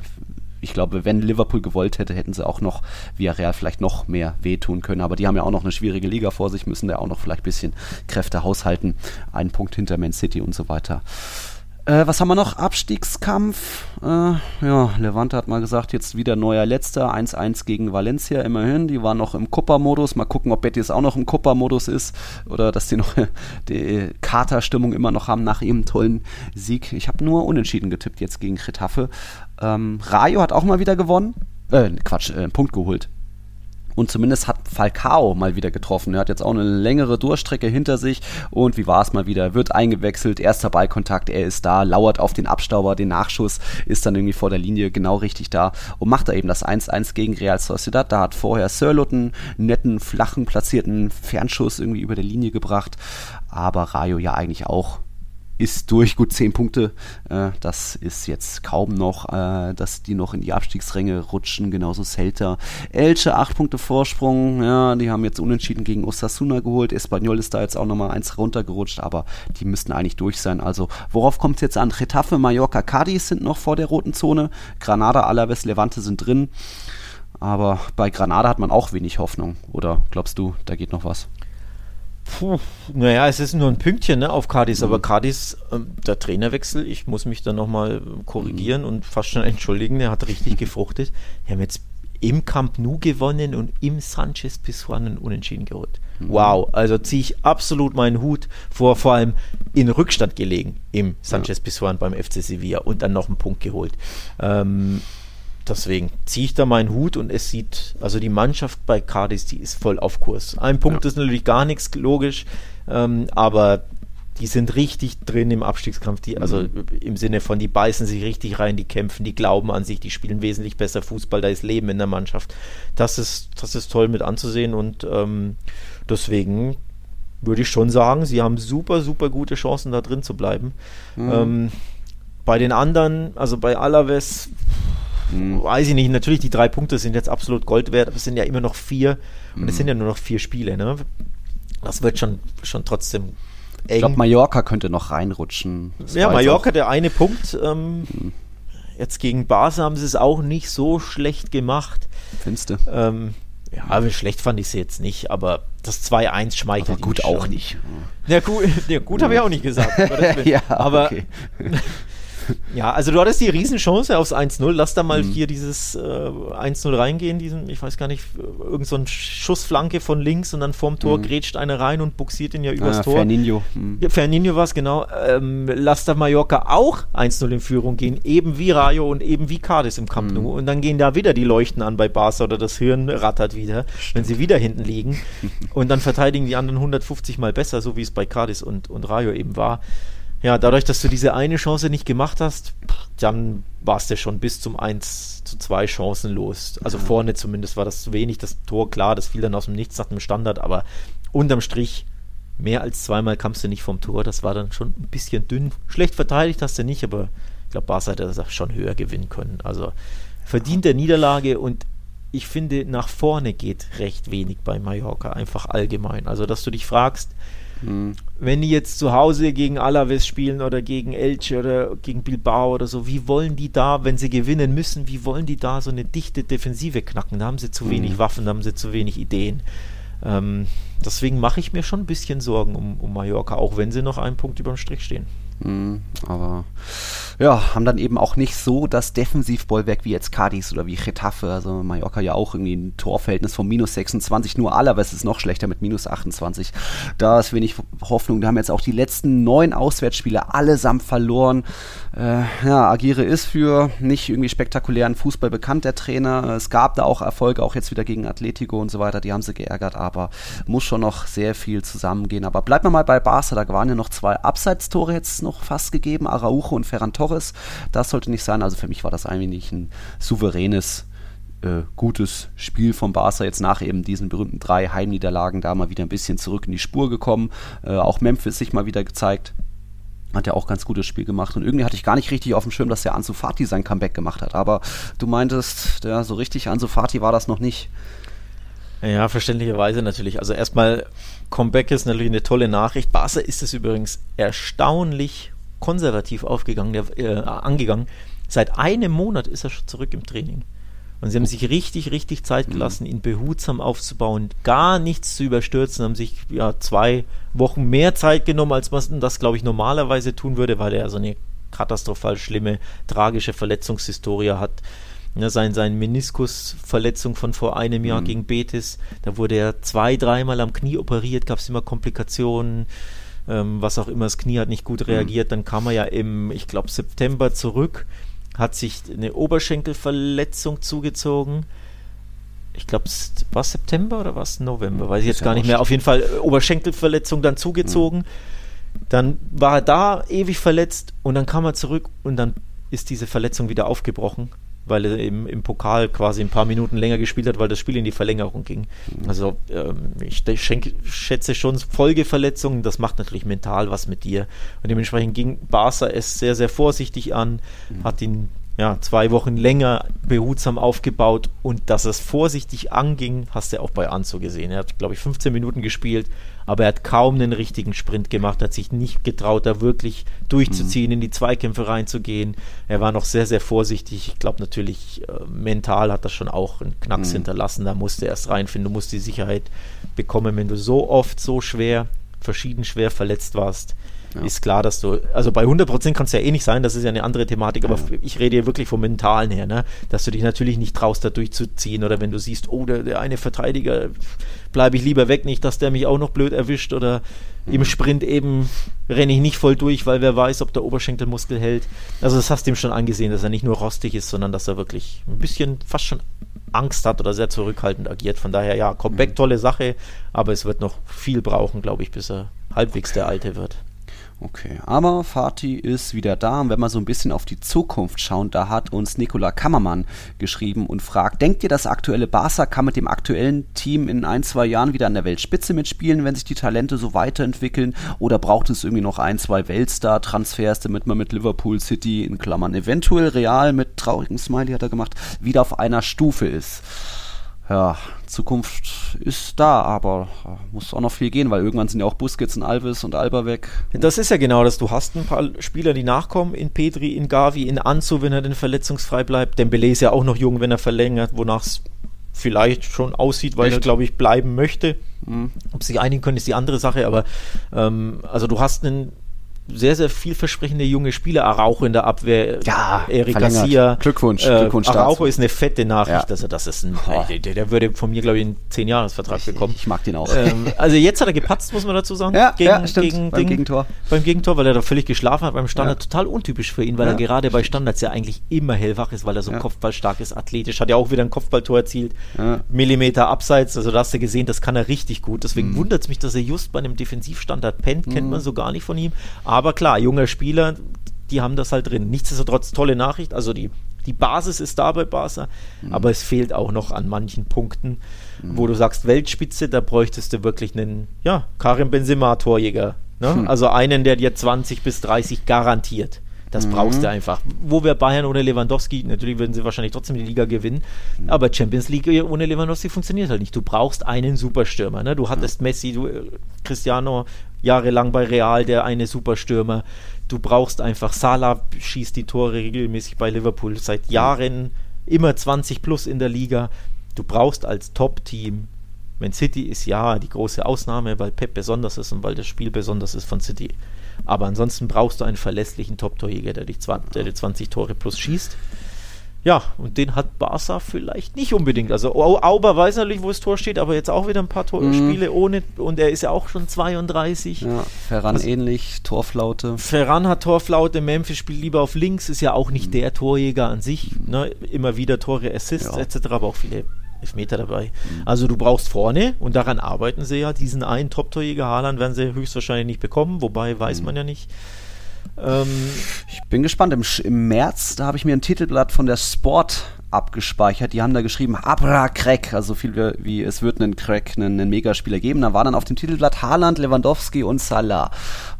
ich glaube, wenn Liverpool gewollt hätte, hätten sie auch noch Villarreal vielleicht noch mehr wehtun können, aber die haben ja auch noch eine schwierige Liga vor sich, müssen da auch noch vielleicht ein bisschen Kräfte haushalten, einen Punkt hinter Man City und so weiter. Äh, was haben wir noch? Abstiegskampf. Äh, ja, Levante hat mal gesagt, jetzt wieder neuer Letzter. eins eins gegen Valencia, immerhin. Die waren noch im Copa-Modus. Mal gucken, ob Betis auch noch im Copa-Modus ist oder dass die noch die Kater-Stimmung immer noch haben nach ihrem tollen Sieg. Ich habe nur unentschieden getippt jetzt gegen Getafe. Ähm, Rayo hat auch mal wieder gewonnen. Äh, Quatsch, äh, einen Punkt geholt. Und zumindest hat Falcao mal wieder getroffen. Er hat jetzt auch eine längere Durchstrecke hinter sich. Und wie war es mal wieder? Wird eingewechselt, erster Ballkontakt, er ist da, lauert auf den Abstauber, den Nachschuss, ist dann irgendwie vor der Linie genau richtig da und macht da eben das eins eins gegen Real Sociedad. Da hat vorher Sörloth einen netten, flachen, platzierten Fernschuss irgendwie über der Linie gebracht. Aber Rayo ja eigentlich auch ist durch, gut zehn Punkte. Das ist jetzt kaum noch, dass die noch in die Abstiegsränge rutschen. Genauso Celta. Elche, acht Punkte Vorsprung. Ja, die haben jetzt unentschieden gegen Osasuna geholt. Espanyol ist da jetzt auch nochmal eins runtergerutscht, aber die müssten eigentlich durch sein. Also worauf kommt es jetzt an? Getafe, Mallorca, Cádiz sind noch vor der roten Zone. Granada, Alavés, Levante sind drin. Aber bei Granada hat man auch wenig Hoffnung. Oder glaubst du, da geht noch was? Puh, naja, es ist nur ein Pünktchen, ne, auf Cádiz, mhm. aber Cádiz, ähm, der Trainerwechsel, ich muss mich da nochmal korrigieren mhm. und fast schon entschuldigen, der hat richtig gefruchtet. Die haben jetzt im Camp Nou gewonnen und im Sánchez-Pizjuán einen Unentschieden geholt. Mhm. Wow, also ziehe ich absolut meinen Hut vor, vor allem in Rückstand gelegen im Sánchez-Pizjuán beim F C Sevilla und dann noch einen Punkt geholt. Ähm, Deswegen ziehe ich da meinen Hut und es sieht, also die Mannschaft bei Cádiz, die ist voll auf Kurs. Ein Punkt ja. ist natürlich gar nichts, logisch, ähm, aber die sind richtig drin im Abstiegskampf, die, also mhm. im Sinne von, die beißen sich richtig rein, die kämpfen, die glauben an sich, die spielen wesentlich besser Fußball, da ist Leben in der Mannschaft. Das ist, das ist toll mit anzusehen und ähm, deswegen würde ich schon sagen, sie haben super, super gute Chancen, da drin zu bleiben. Mhm. Ähm, bei den anderen, also bei Alavés, Hm. weiß ich nicht, natürlich die drei Punkte sind jetzt absolut Gold wert, aber es sind ja immer noch vier hm. und es sind ja nur noch vier Spiele, ne? Das wird schon, schon trotzdem eng. Ich glaube, Mallorca könnte noch reinrutschen. Das ja, Mallorca, der eine Punkt. Ähm, hm. Jetzt gegen Barca haben sie es auch nicht so schlecht gemacht. Findest du? Ähm, ja, aber schlecht fand ich sie jetzt nicht, aber das zwei eins schmeichelt. Aber gut auch schon. Nicht. Ja, gut, ja, gut ja. habe ich auch nicht gesagt. ja, aber okay. Ja, also du hattest die Riesenchance aufs eins null. Lass da mal mhm. hier dieses äh, eins null reingehen. Diesen, ich weiß gar nicht, irgend so ein Schussflanke von links und dann vorm Tor mhm. grätscht einer rein und buxiert ihn ja übers ah, Tor. Fernandinho. Mhm. Ja, Fernandinho war es, genau. Ähm, lass da Mallorca auch eins null in Führung gehen, eben wie Rayo und eben wie Cádiz im Camp Nou. Mhm. Und dann gehen da wieder die Leuchten an bei Barca oder das Hirn rattert wieder, Stimmt. wenn sie wieder hinten liegen. Und dann verteidigen die anderen hundertfünfzig Mal besser, so wie es bei Cádiz und, und Rayo eben war. Ja, dadurch, dass du diese eine Chance nicht gemacht hast, dann warst du schon bis zum eins zu zwei chancenlos. Also ja. Vorne zumindest war das zu wenig, das Tor, klar, das fiel dann aus dem Nichts nach dem Standard, aber unterm Strich, mehr als zweimal kamst du nicht vom Tor, das war dann schon ein bisschen dünn. Schlecht verteidigt hast du nicht, aber ich glaube, Barca hätte das schon höher gewinnen können. Also verdiente Niederlage, und ich finde, nach vorne geht recht wenig bei Mallorca, einfach allgemein. Also, dass du dich fragst, wenn die jetzt zu Hause gegen Alavés spielen oder gegen Elche oder gegen Bilbao oder so, wie wollen die da, wenn sie gewinnen müssen, wie wollen die da so eine dichte Defensive knacken? Da haben sie zu mhm. wenig Waffen, da haben sie zu wenig Ideen. Ähm, deswegen mache ich mir schon ein bisschen Sorgen um, um Mallorca, auch wenn sie noch einen Punkt über dem Strich stehen. Mhm, aber ja, haben dann eben auch nicht so das Defensivbollwerk wie jetzt Cadiz oder wie Getafe, also Mallorca ja auch irgendwie ein Torverhältnis von minus sechsundzwanzig, nur Alavés ist noch schlechter mit minus achtundzwanzig, da ist wenig Hoffnung, da haben jetzt auch die letzten neun Auswärtsspiele allesamt verloren. äh, ja, Aguirre ist für nicht irgendwie spektakulären Fußball bekannt, der Trainer, es gab da auch Erfolge, auch jetzt wieder gegen Atletico und so weiter, die haben sie geärgert, aber muss schon noch sehr viel zusammengehen, aber bleiben wir mal bei Barca, da waren ja noch zwei Abseitstore jetzt noch noch fast gegeben, Araujo und Ferran Torres. Das sollte nicht sein. Also für mich war das eigentlich ein souveränes, äh, gutes Spiel von Barca. Jetzt nach eben diesen berühmten drei Heimniederlagen da mal wieder ein bisschen zurück in die Spur gekommen. Äh, auch Memphis sich mal wieder gezeigt. Hat ja auch ganz gutes Spiel gemacht. Und irgendwie hatte ich gar nicht richtig auf dem Schirm, dass der Ansu Fati sein Comeback gemacht hat. Aber du meintest, ja, so richtig Ansu Fati war das noch nicht. Ja, verständlicherweise natürlich. Also erstmal, Comeback ist natürlich eine tolle Nachricht. Barca ist es übrigens erstaunlich konservativ aufgegangen, äh, angegangen. Seit einem Monat ist er schon zurück im Training. Und sie haben sich richtig, richtig Zeit gelassen, ihn behutsam aufzubauen, gar nichts zu überstürzen, haben sich ja zwei Wochen mehr Zeit genommen, als man das, glaube ich, normalerweise tun würde, weil er so eine katastrophal schlimme, tragische Verletzungshistorie hat. Ja, sein, sein Meniskusverletzung von vor einem Jahr mhm. gegen Betis, da wurde er zwei, dreimal am Knie operiert, gab es immer Komplikationen, ähm, was auch immer, das Knie hat nicht gut reagiert, mhm. dann kam er ja im, ich glaube, September zurück, hat sich eine Oberschenkelverletzung zugezogen, ich glaube, war es September oder war es November, weiß ich jetzt gar nicht mehr, auf jeden Fall Oberschenkelverletzung dann zugezogen, mhm. dann war er da, ewig verletzt, und dann kam er zurück und dann ist diese Verletzung wieder aufgebrochen, weil er im, im Pokal quasi ein paar Minuten länger gespielt hat, weil das Spiel in die Verlängerung ging. Also ähm, ich schenke, schätze schon Folgeverletzungen, das macht natürlich mental was mit dir. Und dementsprechend ging Barca es sehr, sehr vorsichtig an, mhm. hat ihn ja, zwei Wochen länger behutsam aufgebaut, und dass es vorsichtig anging, hast du auch bei Ansu gesehen. Er hat, glaube ich, fünfzehn Minuten gespielt, aber er hat kaum einen richtigen Sprint gemacht, hat sich nicht getraut, da wirklich durchzuziehen, mhm. in die Zweikämpfe reinzugehen. Er war noch sehr, sehr vorsichtig. Ich glaube natürlich, äh, mental hat das schon auch einen Knacks mhm. hinterlassen. Da musst du erst reinfinden, du musst die Sicherheit bekommen, wenn du so oft, so schwer, verschieden schwer verletzt warst. Ja. Ist klar, dass du, also bei hundert Prozent kannst du ja eh nicht sein, das ist ja eine andere Thematik, aber ja. ich rede hier wirklich vom Mentalen her, ne? Dass du dich natürlich nicht traust, da durchzuziehen, oder wenn du siehst, oh, der, der eine Verteidiger, bleibe ich lieber weg, nicht, dass der mich auch noch blöd erwischt, oder mhm. im Sprint eben renne ich nicht voll durch, weil wer weiß, ob der Oberschenkelmuskel hält. Also das hast du ihm schon angesehen, dass er nicht nur rostig ist, sondern dass er wirklich ein bisschen fast schon Angst hat oder sehr zurückhaltend agiert. Von daher, ja, Comeback, mhm. tolle Sache, aber es wird noch viel brauchen, glaube ich, bis er halbwegs okay. der Alte wird. Okay, aber Fati ist wieder da, und wenn wir so ein bisschen auf die Zukunft schauen, da hat uns Nicola Kammermann geschrieben und fragt, denkt ihr, das aktuelle Barca kann mit dem aktuellen Team in ein, zwei Jahren wieder an der Weltspitze mitspielen, wenn sich die Talente so weiterentwickeln, oder braucht es irgendwie noch ein, zwei Weltstar-Transfers, damit man mit Liverpool, City, in Klammern eventuell Real, mit traurigem Smiley hat er gemacht, wieder auf einer Stufe ist? Ja, Zukunft ist da, aber muss auch noch viel gehen, weil irgendwann sind ja auch Busquets und Alves und Alba weg. Das ist ja genau das. Du hast ein paar Spieler, die nachkommen, in Pedri, in Gavi, in Ansu, wenn er denn verletzungsfrei bleibt. Dembélé ist ja auch noch jung, wenn er verlängert, wonach es vielleicht schon aussieht, weil Echt? er, glaube ich, bleiben möchte. Mhm. Ob sie sich einigen können, ist die andere Sache, aber ähm, also du hast einen sehr, sehr vielversprechende junge Spieler, Araujo in der Abwehr, ja, Eric verlängert. Garcia. Glückwunsch, äh, Glückwunsch. Araujo ist eine fette Nachricht, ja. dass er das ist. Ein, der, der würde von mir, glaube ich, einen zehn-Jahres-Vertrag bekommen. Ich mag den auch. Ähm, also jetzt hat er gepatzt, muss man dazu sagen. Ja, gegen, ja stimmt, gegen, beim Ding, Gegentor. Beim Gegentor, weil er da völlig geschlafen hat beim Standard. Ja. Total untypisch für ihn, weil ja. er gerade bei Standards ja eigentlich immer hellwach ist, weil er so ja. kopfballstark ist, athletisch. Hat ja auch wieder ein Kopfballtor erzielt, ja. Millimeter abseits. Also da hast du gesehen, das kann er richtig gut. Deswegen mhm. wundert es mich, dass er just bei einem Defensivstandard pennt. Kennt mhm. man so gar nicht von ihm. Aber Aber klar, junge Spieler, die haben das halt drin. Nichtsdestotrotz tolle Nachricht, also die, die Basis ist da bei Barca, mhm. aber es fehlt auch noch an manchen Punkten, mhm. wo du sagst, Weltspitze, da bräuchtest du wirklich einen, ja, Karim Benzema Torjäger, ne? mhm. also einen, der dir zwanzig bis dreißig garantiert. Das mhm. brauchst du einfach. Wo wäre Bayern ohne Lewandowski? Natürlich würden sie wahrscheinlich trotzdem die Liga gewinnen, mhm. aber Champions League ohne Lewandowski funktioniert halt nicht. Du brauchst einen Superstürmer. Ne? Du hattest ja. Messi, du, Cristiano jahrelang bei Real, der eine Superstürmer. Du brauchst einfach, Salah schießt die Tore regelmäßig bei Liverpool seit Jahren, immer zwanzig plus in der Liga. Du brauchst als Top-Team, Man City ist ja die große Ausnahme, weil Pep besonders ist und weil das Spiel besonders ist von City. Aber ansonsten brauchst du einen verlässlichen Top-Torjäger, der dich zwanzig Tore plus schießt. Ja, und den hat Barca vielleicht nicht unbedingt. Also Auber weiß natürlich, wo das Tor steht, aber jetzt auch wieder ein paar Tor- mhm. Spiele ohne. Und er ist ja auch schon zweiunddreißig. Ja, Ferran also, ähnlich, Torflaute. Ferran hat Torflaute, Memphis spielt lieber auf links, ist ja auch nicht mhm. der Torjäger an sich. Ne? Immer wieder Tore, Assists ja. et cetera, aber auch viele Elfmeter dabei. Mhm. Also du brauchst vorne, und daran arbeiten sie ja, diesen einen Top-Torjäger. Haaland werden sie höchstwahrscheinlich nicht bekommen, wobei weiß mhm. man ja nicht. Ähm, ich bin gespannt. Im, im März, da habe ich mir ein Titelblatt von der Sport abgespeichert. Die haben da geschrieben, Abra Crack, also viel wie, wie es wird einen Crack, einen, einen Megaspieler geben. Da war dann auf dem Titelblatt Haaland, Lewandowski und Salah.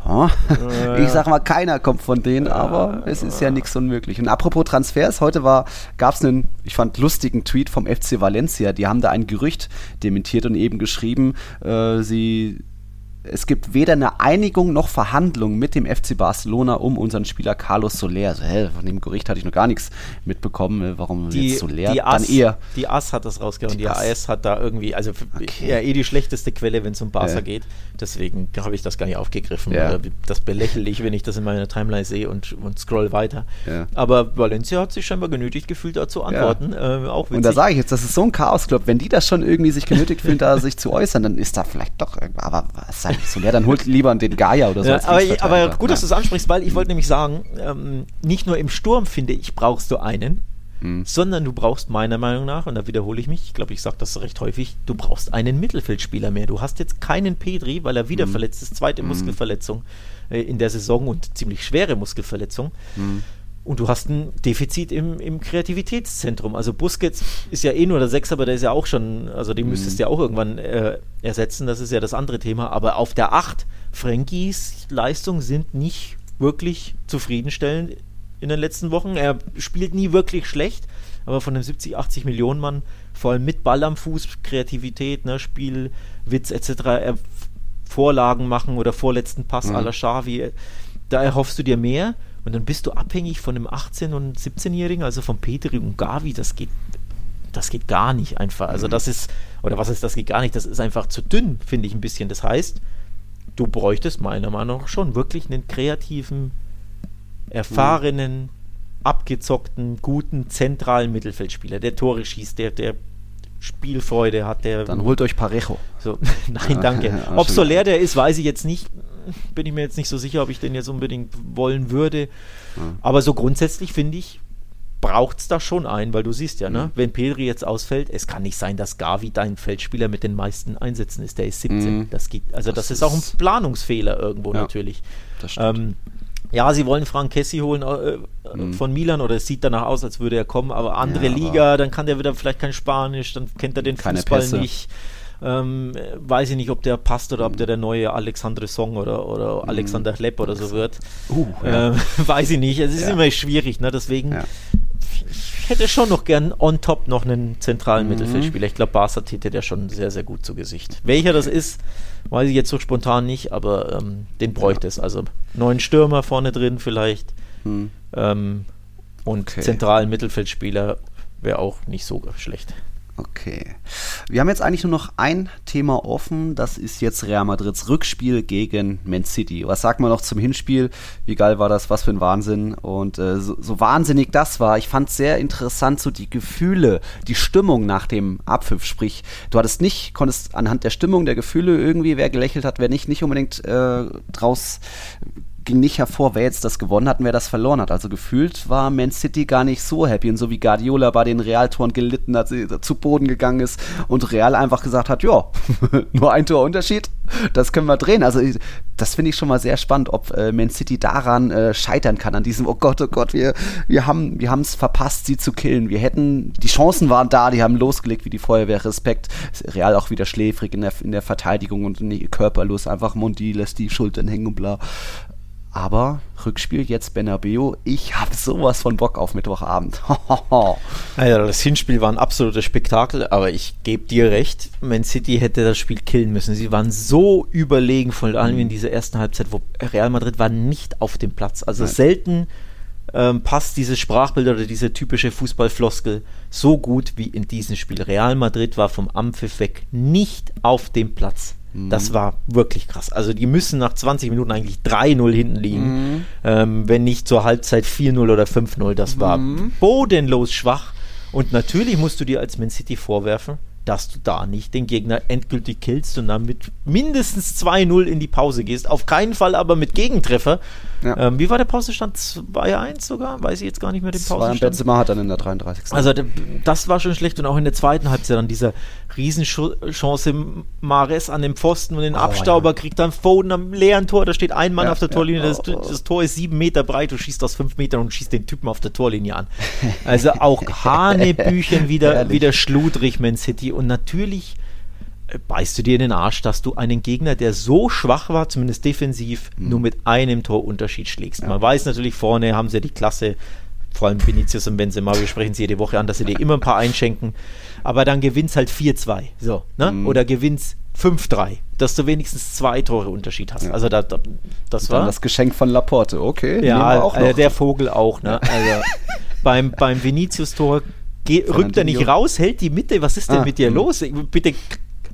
Oh. Äh, ich sage mal, keiner kommt von denen, äh, aber es ist äh. ja nichts unmöglich. Und apropos Transfers, heute gab es einen, ich fand, lustigen Tweet vom F C Valencia. Die haben da ein Gerücht dementiert und eben geschrieben, äh, sie... Es gibt weder eine Einigung noch Verhandlungen mit dem F C Barcelona um unseren Spieler Carlos Soler. Also, hä, von dem Gericht hatte ich noch gar nichts mitbekommen. Warum die, jetzt Soler? Die AS, dann eher. Die AS hat das rausgehauen. Die, die AS hat da irgendwie, also okay. eher eh die schlechteste Quelle, wenn es um Barca äh. geht. Deswegen habe ich das gar nicht aufgegriffen. Ja. Das belächle ich, wenn ich das in meiner Timeline sehe und, und scroll weiter. Ja. Aber Valencia hat sich scheinbar genötigt gefühlt, da zu antworten. Ja. Ähm, auch witzig. Und da sage ich jetzt, das ist so ein Chaos-Club. Wenn die das schon irgendwie sich genötigt fühlen, da sich zu äußern, dann ist da vielleicht doch irgendwas. Aber was sagt So, ja, dann holt lieber den Gaia oder so. Ja, aber, aber gut, dass du es ansprichst, weil ich mhm. wollte nämlich sagen, ähm, nicht nur im Sturm, finde ich, brauchst du einen, mhm. sondern du brauchst meiner Meinung nach, und da wiederhole ich mich, ich glaube, ich sage das recht häufig, du brauchst einen Mittelfeldspieler mehr. Du hast jetzt keinen Pedri, weil er wieder mhm. verletzt ist, zweite mhm. Muskelverletzung äh, in der Saison und ziemlich schwere Muskelverletzung. Mhm. Und du hast ein Defizit im, im Kreativitätszentrum. Also Busquets ist ja eh nur der Sechser, aber der ist ja auch schon, also den mhm. müsstest du ja auch irgendwann äh, ersetzen, das ist ja das andere Thema. Aber auf der Acht, Frenkis Leistungen sind nicht wirklich zufriedenstellend in den letzten Wochen. Er spielt nie wirklich schlecht, aber von einem siebzig, achtzig Millionen Mann, vor allem mit Ball am Fuß, Kreativität, ne, Spiel, Witz et cetera, er, Vorlagen machen oder vorletzten Pass mhm. à la Xavi, da erhoffst du dir mehr. Und dann bist du abhängig von einem achtzehn- und siebzehnjährigen, also von Petri und Gavi. Das geht, das geht gar nicht einfach. Also das ist, oder was ist, das geht gar nicht, das ist einfach zu dünn, finde ich ein bisschen. Das heißt, du bräuchtest meiner Meinung nach schon wirklich einen kreativen, erfahrenen, abgezockten, guten, zentralen Mittelfeldspieler, der Tore schießt, der, der Spielfreude hat, der... Dann holt euch Parejo. So, nein, danke. Ob Soler der ist, weiß ich jetzt nicht. Bin ich mir jetzt nicht so sicher, ob ich den jetzt unbedingt wollen würde. Mhm. Aber so grundsätzlich, finde ich, braucht es da schon einen, weil du siehst ja, mhm. ne, wenn Pedri jetzt ausfällt, es kann nicht sein, dass Gavi dein Feldspieler mit den meisten Einsätzen ist. Der ist siebzehn. Mhm. Das geht, also das, das ist, ist auch ein Planungsfehler irgendwo ja, natürlich. Das stimmt. Ähm, ja, sie wollen Frank Kessie holen äh, mhm. von Milan, oder es sieht danach aus, als würde er kommen, aber andere ja, aber Liga, dann kann der wieder vielleicht kein Spanisch, dann kennt er den Fußball Pässe. nicht. Ähm, weiß ich nicht, ob der passt oder ob der der neue Alexandre Song oder, oder Alexander Hleb oder so wird. Uh, ja. ähm, weiß ich nicht. Es ist ja. immer schwierig, ne? Deswegen ja. ich hätte schon noch gern on top noch einen zentralen mhm. Mittelfeldspieler. Ich glaube, Barca täte der schon sehr, sehr gut zu Gesicht. Welcher okay. das ist, weiß ich jetzt so spontan nicht, aber ähm, den bräuchte ja. es. Also neuen Stürmer vorne drin vielleicht mhm. ähm, und okay. zentralen Mittelfeldspieler wäre auch nicht so schlecht. Okay. Wir haben jetzt eigentlich nur noch ein Thema offen, das ist jetzt Real Madrids Rückspiel gegen Man City. Was sagt man noch zum Hinspiel? Wie geil war das? Was für ein Wahnsinn. Und äh, so, so wahnsinnig das war, ich fand es sehr interessant, so die Gefühle, die Stimmung nach dem Abpfiff. Sprich, du hattest nicht, konntest anhand der Stimmung, der Gefühle irgendwie, wer gelächelt hat, wer nicht, nicht unbedingt äh, draus ging nicht hervor, wer jetzt das gewonnen hat und wer das verloren hat. Also gefühlt war Man City gar nicht so happy. Und so wie Guardiola bei den Real-Toren gelitten hat, zu Boden gegangen ist und Real einfach gesagt hat, ja, nur ein Tor Unterschied, das können wir drehen. Also das finde ich schon mal sehr spannend, ob äh, Man City daran äh, scheitern kann, an diesem, oh Gott, oh Gott, wir, wir haben wir haben es verpasst, sie zu killen. Wir hätten, die Chancen waren da, die haben losgelegt wie die Feuerwehr, Respekt. Real auch wieder schläfrig in der, in der Verteidigung und nee, körperlos, einfach Mundi lässt die Schultern hängen und bla. Aber Rückspiel jetzt Bernabéu, ich habe sowas von Bock auf Mittwochabend. Also das Hinspiel war ein absolutes Spektakel, aber ich gebe dir recht, Man City hätte das Spiel killen müssen. Sie waren so überlegen, vor allem in dieser ersten Halbzeit, wo Real Madrid war nicht auf dem Platz. Also Nein. selten ähm, passt dieses Sprachbild oder diese typische Fußballfloskel so gut wie in diesem Spiel. Real Madrid war vom Ampfiff weg nicht auf dem Platz. Das war wirklich krass. Also die müssen nach zwanzig Minuten eigentlich drei null hinten liegen, mhm. ähm, wenn nicht zur Halbzeit vier null oder fünf null. Das war mhm. bodenlos schwach. Und natürlich musst du dir als Man City vorwerfen, dass du da nicht den Gegner endgültig killst und damit mindestens zwei null in die Pause gehst. Auf keinen Fall aber mit Gegentreffer. Ja. Ähm, wie war der Pausenstand? zwei eins sogar? Weiß ich jetzt gar nicht mehr den Pausenstand. Benzema hat dann in der dreiunddreißigsten Also das war schon schlecht und auch in der zweiten Halbzeit dann dieser Riesenchance Mahrez an dem Pfosten und den oh, Abstauber ja. kriegt dann Foden am leeren Tor. Da steht ein Mann ja, auf der Torlinie. Ja, oh, oh. Das, das Tor ist sieben Meter breit. Du schießt aus fünf Metern und schießt den Typen auf der Torlinie an. Also auch Hanebüchen wieder, wieder schludrig Man City. Und natürlich beißt du dir in den Arsch, dass du einen Gegner, der so schwach war, zumindest defensiv, mhm. nur mit einem Torunterschied schlägst. Ja. Man weiß natürlich, vorne haben sie die Klasse, vor allem Vinicius und Benzema, wir sprechen sie jede Woche an, dass sie dir immer ein paar einschenken, aber dann gewinnst halt vier zwei so, ne? mhm. oder gewinnst fünf drei, dass du wenigstens zwei Tore Unterschied hast. Ja. Also da, da, das war das Geschenk von Laporte, okay. Ja, auch also der Vogel auch. Ne? Also beim, beim Vinicius-Tor Ge- rückt er nicht raus, hält die Mitte, was ist denn ah, mit dir mh. los? Bitte,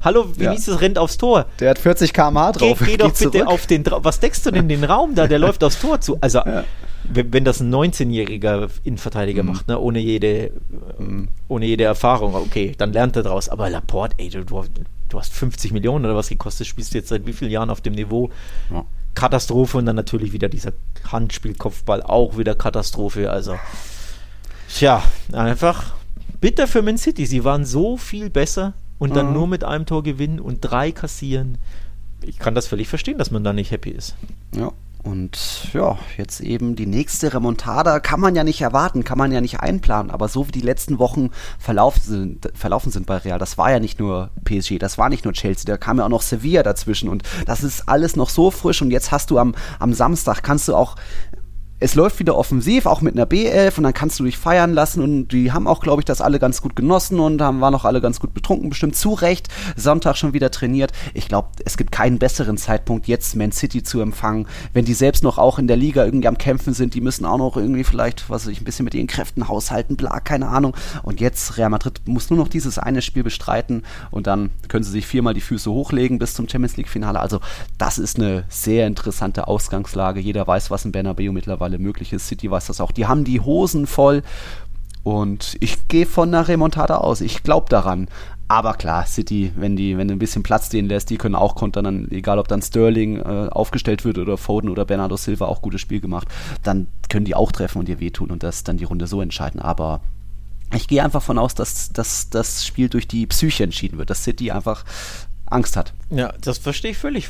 hallo, Vinicius ja. rennt aufs Tor. Der hat vierzig Kilometer pro Stunde drauf. Geh, geh doch bitte zurück. Auf den, was deckst du denn den Raum da? Der läuft aufs Tor zu. Also, ja. wenn, wenn das ein neunzehnjähriger Innenverteidiger mhm. macht, ne, ohne jede, mhm. ohne jede Erfahrung, okay, dann lernt er draus. Aber Laporte, ey, du, du hast fünfzig Millionen oder was gekostet, spielst du jetzt seit wie vielen Jahren auf dem Niveau? Ja. Katastrophe und dann natürlich wieder dieser Handspielkopfball, auch wieder Katastrophe. Also, tja, einfach bitter für Man City, sie waren so viel besser und dann mhm. nur mit einem Tor gewinnen und drei kassieren. Ich kann das völlig verstehen, dass man da nicht happy ist. Ja, und ja, jetzt eben die nächste Remontada kann man ja nicht erwarten, kann man ja nicht einplanen, aber so wie die letzten Wochen verlaufen sind, verlaufen sind bei Real, das war ja nicht nur P S G, das war nicht nur Chelsea, da kam ja auch noch Sevilla dazwischen und das ist alles noch so frisch und jetzt hast du am, am Samstag, kannst du auch... Es läuft wieder offensiv, auch mit einer B elf und dann kannst du dich feiern lassen und die haben auch, glaube ich, das alle ganz gut genossen und haben, waren auch alle ganz gut betrunken, bestimmt zu Recht, Sonntag schon wieder trainiert. Ich glaube, es gibt keinen besseren Zeitpunkt, jetzt Man City zu empfangen, wenn die selbst noch auch in der Liga irgendwie am Kämpfen sind, die müssen auch noch irgendwie vielleicht, was weiß ich, ein bisschen mit ihren Kräften haushalten, bla, keine Ahnung. Und jetzt Real Madrid muss nur noch dieses eine Spiel bestreiten und dann können sie sich viermal die Füße hochlegen bis zum Champions-League-Finale. Also das ist eine sehr interessante Ausgangslage. Jeder weiß, was in Bernabéu mittlerweile möglich ist. City weiß das auch. Die haben die Hosen voll und ich gehe von einer Remontada aus. Ich glaube daran. Aber klar, City, wenn die, wenn du ein bisschen Platz denen lässt, die können auch kontern, dann, egal ob dann Sterling äh, aufgestellt wird oder Foden oder Bernardo Silva, auch gutes Spiel gemacht, dann können die auch treffen und dir wehtun und das dann die Runde so entscheiden. Aber ich gehe einfach von aus, dass, dass das Spiel durch die Psyche entschieden wird, dass City einfach Angst hat. Ja, das verstehe ich völlig.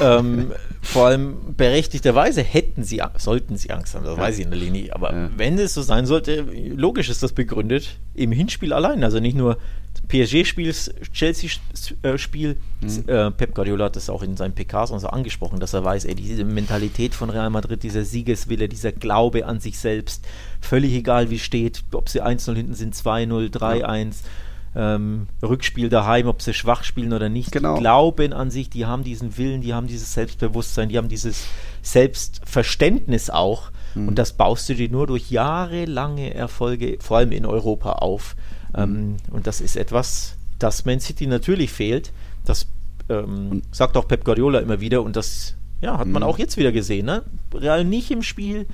ähm, vor allem berechtigterweise hätten sie, sollten sie Angst haben, das ja. weiß ich in der Linie. Aber ja. wenn es so sein sollte, logisch ist das begründet im Hinspiel allein. Also nicht nur P S G-Spiel, Chelsea-Spiel. Mhm. Äh, Pep Guardiola hat das auch in seinen P Ks und so angesprochen, dass er weiß, ey, diese Mentalität von Real Madrid, dieser Siegeswille, dieser Glaube an sich selbst, völlig egal wie steht, ob sie eins null hinten sind, zwei null, drei eins. Ja. Ähm, Rückspiel daheim, ob sie schwach spielen oder nicht, genau. Die glauben an sich, die haben diesen Willen, die haben dieses Selbstbewusstsein, die haben dieses Selbstverständnis auch mhm. und das baust du dir nur durch jahrelange Erfolge, vor allem in Europa auf mhm. ähm, und das ist etwas, das Man City natürlich fehlt, das ähm, sagt auch Pep Guardiola immer wieder und das ja, hat mhm. man auch jetzt wieder gesehen, ne? Real nicht im Spiel,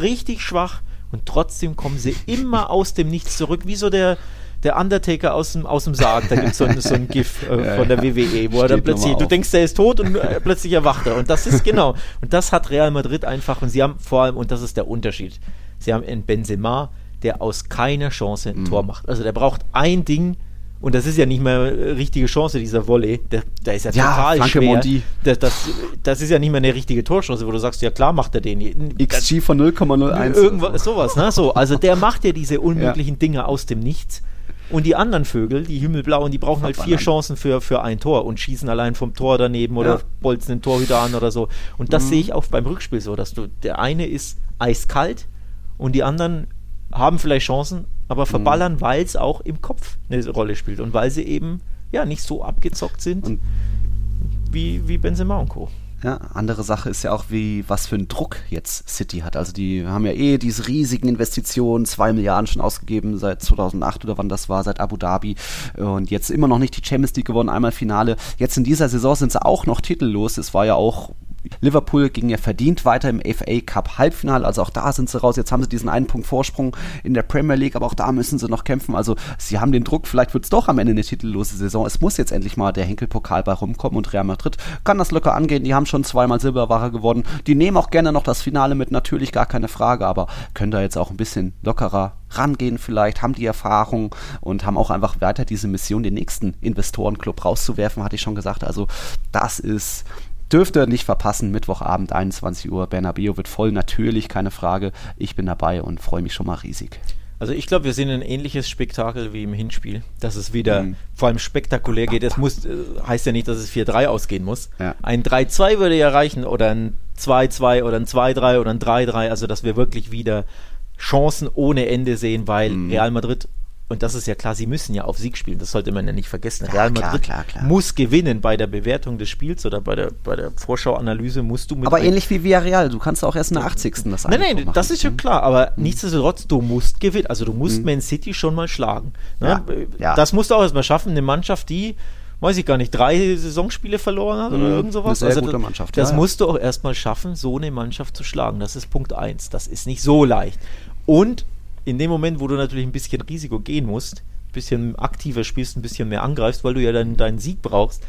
richtig schwach und trotzdem kommen sie immer aus dem Nichts zurück, wie so der der Undertaker aus dem, aus dem Sarg, da gibt es so, so ein GIF äh, ja, von der W W E, wo er dann plötzlich, du denkst, der ist tot und äh, plötzlich erwacht er. Und das ist genau, und das hat Real Madrid einfach, und sie haben vor allem, und das ist der Unterschied, sie haben einen Benzema, der aus keiner Chance ein mhm. Tor macht. Also der braucht ein Ding, und das ist ja nicht mehr richtige Chance, dieser Volley, der, der ist ja, ja total Franke schwer. Monti. Das, das, das ist ja nicht mehr eine richtige Torchance, wo du sagst, ja klar macht er den. X G von null Komma null eins. Irgendwas, sowas, ne? So, also der macht ja diese unmöglichen ja. Dinge aus dem Nichts. Und die anderen Vögel, die Himmelblauen, die brauchen halt vier Chancen für, für ein Tor und schießen allein vom Tor daneben oder ja. bolzen den Torhüter an oder so. Und das mhm. sehe ich auch beim Rückspiel so, dass du, der eine ist eiskalt und die anderen haben vielleicht Chancen, aber verballern, mhm. weil es auch im Kopf eine Rolle spielt und weil sie eben ja nicht so abgezockt sind und wie, wie Benzema und Co. Ja, andere Sache ist ja auch, wie was für einen Druck jetzt City hat. Also die haben ja eh diese riesigen Investitionen, zwei Milliarden schon ausgegeben seit zweitausendacht oder wann das war, seit Abu Dhabi, und jetzt immer noch nicht die Champions League gewonnen, einmal Finale. Jetzt in dieser Saison sind sie auch noch titellos. Es war ja auch Liverpool ging ja verdient weiter im F A Cup Halbfinale, also auch da sind sie raus. Jetzt haben sie diesen einen Punkt Vorsprung in der Premier League, aber auch da müssen sie noch kämpfen. Also sie haben den Druck, vielleicht wird es doch am Ende eine titellose Saison. Es muss jetzt endlich mal der Henkel-Pokal bei rumkommen und Real Madrid kann das locker angehen. Die haben schon zweimal Silberware gewonnen. Die nehmen auch gerne noch das Finale mit, natürlich, gar keine Frage, aber können da jetzt auch ein bisschen lockerer rangehen vielleicht, haben die Erfahrung und haben auch einfach weiter diese Mission, den nächsten Investorenclub rauszuwerfen, hatte ich schon gesagt. Also das ist... Dürft ihr nicht verpassen, Mittwochabend, einundzwanzig Uhr, Bernabéu wird voll, natürlich, keine Frage. Ich bin dabei und freue mich schon mal riesig. Also ich glaube, wir sehen ein ähnliches Spektakel wie im Hinspiel, dass es wieder mhm. vor allem spektakulär geht. Es muss, heißt ja nicht, dass es vier drei ausgehen muss. Ja. Ein drei zwei würde ja reichen oder ein zwei zwei oder ein zwei drei oder ein drei drei, also dass wir wirklich wieder Chancen ohne Ende sehen, weil mhm. Real Madrid... Und das ist ja klar, sie müssen ja auf Sieg spielen, das sollte man ja nicht vergessen. Real Madrid klar, klar, klar. muss gewinnen bei der Bewertung des Spiels oder bei der, bei der Vorschauanalyse musst du mit... Aber ähnlich wie Villarreal, du kannst auch erst in der achtzigsten das Nein, nein, machen. Das ist ja klar, aber mhm. nichtsdestotrotz, du musst gewinnen, also du musst mhm. Man City schon mal schlagen. Ne? Ja. Das musst du auch erstmal schaffen, eine Mannschaft, die, weiß ich gar nicht, drei Saisonspiele verloren hat mhm. oder irgend sowas. Eine sehr also gute Mannschaft. Das ja, musst ja. du auch erstmal schaffen, so eine Mannschaft zu schlagen, das ist Punkt eins, das ist nicht so leicht. Und in dem Moment, wo du natürlich ein bisschen Risiko gehen musst, ein bisschen aktiver spielst, ein bisschen mehr angreifst, weil du ja dann deinen Sieg brauchst,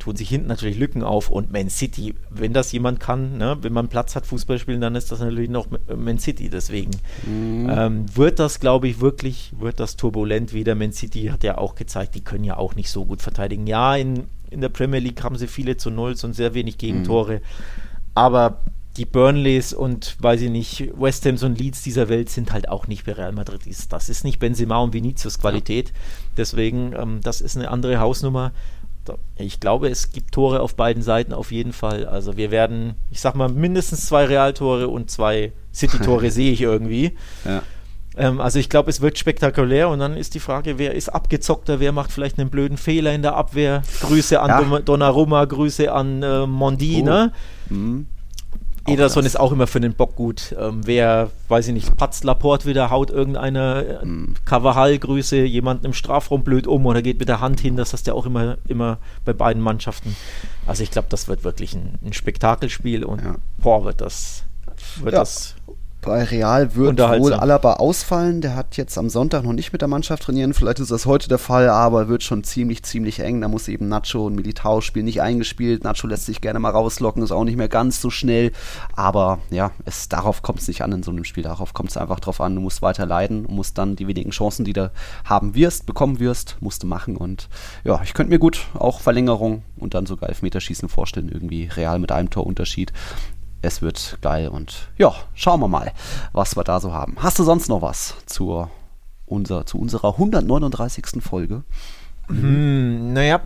tun sich hinten natürlich Lücken auf. Und Man City, wenn das jemand kann, ne, wenn man Platz hat, Fußball spielen, dann ist das natürlich noch Man City. Deswegen mhm. ähm, wird das, glaube ich, wirklich, wird das turbulent wieder. Man City hat ja auch gezeigt, die können ja auch nicht so gut verteidigen. Ja, in, in der Premier League haben sie viele zu Nulls und sehr wenig Gegentore. Mhm. Aber... die Burnleys und, weiß ich nicht, West Hams und Leeds dieser Welt sind halt auch nicht bei Real Madrid. Das ist nicht Benzema und Vinicius Qualität. Ja. Deswegen, ähm, das ist eine andere Hausnummer. Ich glaube, es gibt Tore auf beiden Seiten auf jeden Fall. Also wir werden, ich sag mal, mindestens zwei Real-Tore und zwei City-Tore sehe ich irgendwie. Ja. Ähm, also ich glaube, es wird spektakulär und dann ist die Frage, wer ist abgezockter, wer macht vielleicht einen blöden Fehler in der Abwehr. Grüße an ja. Don- Donnarumma, Grüße an äh, Mondi, oh. ne? Mhm. Ederson ist auch immer für den Bock gut. Ähm, wer, weiß ich nicht, patzt Laporte wieder, haut irgendeine mm. Carvajal-Grüße, jemanden im Strafraum blöd um oder geht mit der Hand hin. Das hast du ja auch immer, immer bei beiden Mannschaften. Also ich glaube, das wird wirklich ein, ein Spektakelspiel und ja. boah, wird das... Wird ja. das bei Real wird wohl Alaba ausfallen. Der hat jetzt am Sonntag noch nicht mit der Mannschaft trainieren. Vielleicht ist das heute der Fall, aber wird schon ziemlich, ziemlich eng. Da muss eben Nacho und Militao spielen, nicht eingespielt. Nacho lässt sich gerne mal rauslocken, ist auch nicht mehr ganz so schnell. Aber ja, es, darauf kommt es nicht an in so einem Spiel. Darauf kommt es einfach drauf an. Du musst weiter leiden und musst dann die wenigen Chancen, die du haben wirst, bekommen wirst, musst du machen. Und ja, ich könnte mir gut auch Verlängerung und dann sogar Elfmeterschießen vorstellen. Irgendwie Real mit einem Torunterschied. Es wird geil und ja, schauen wir mal, was wir da so haben. Hast du sonst noch was zur, unser, zu unserer hundertneununddreißigsten Folge? Hm, naja,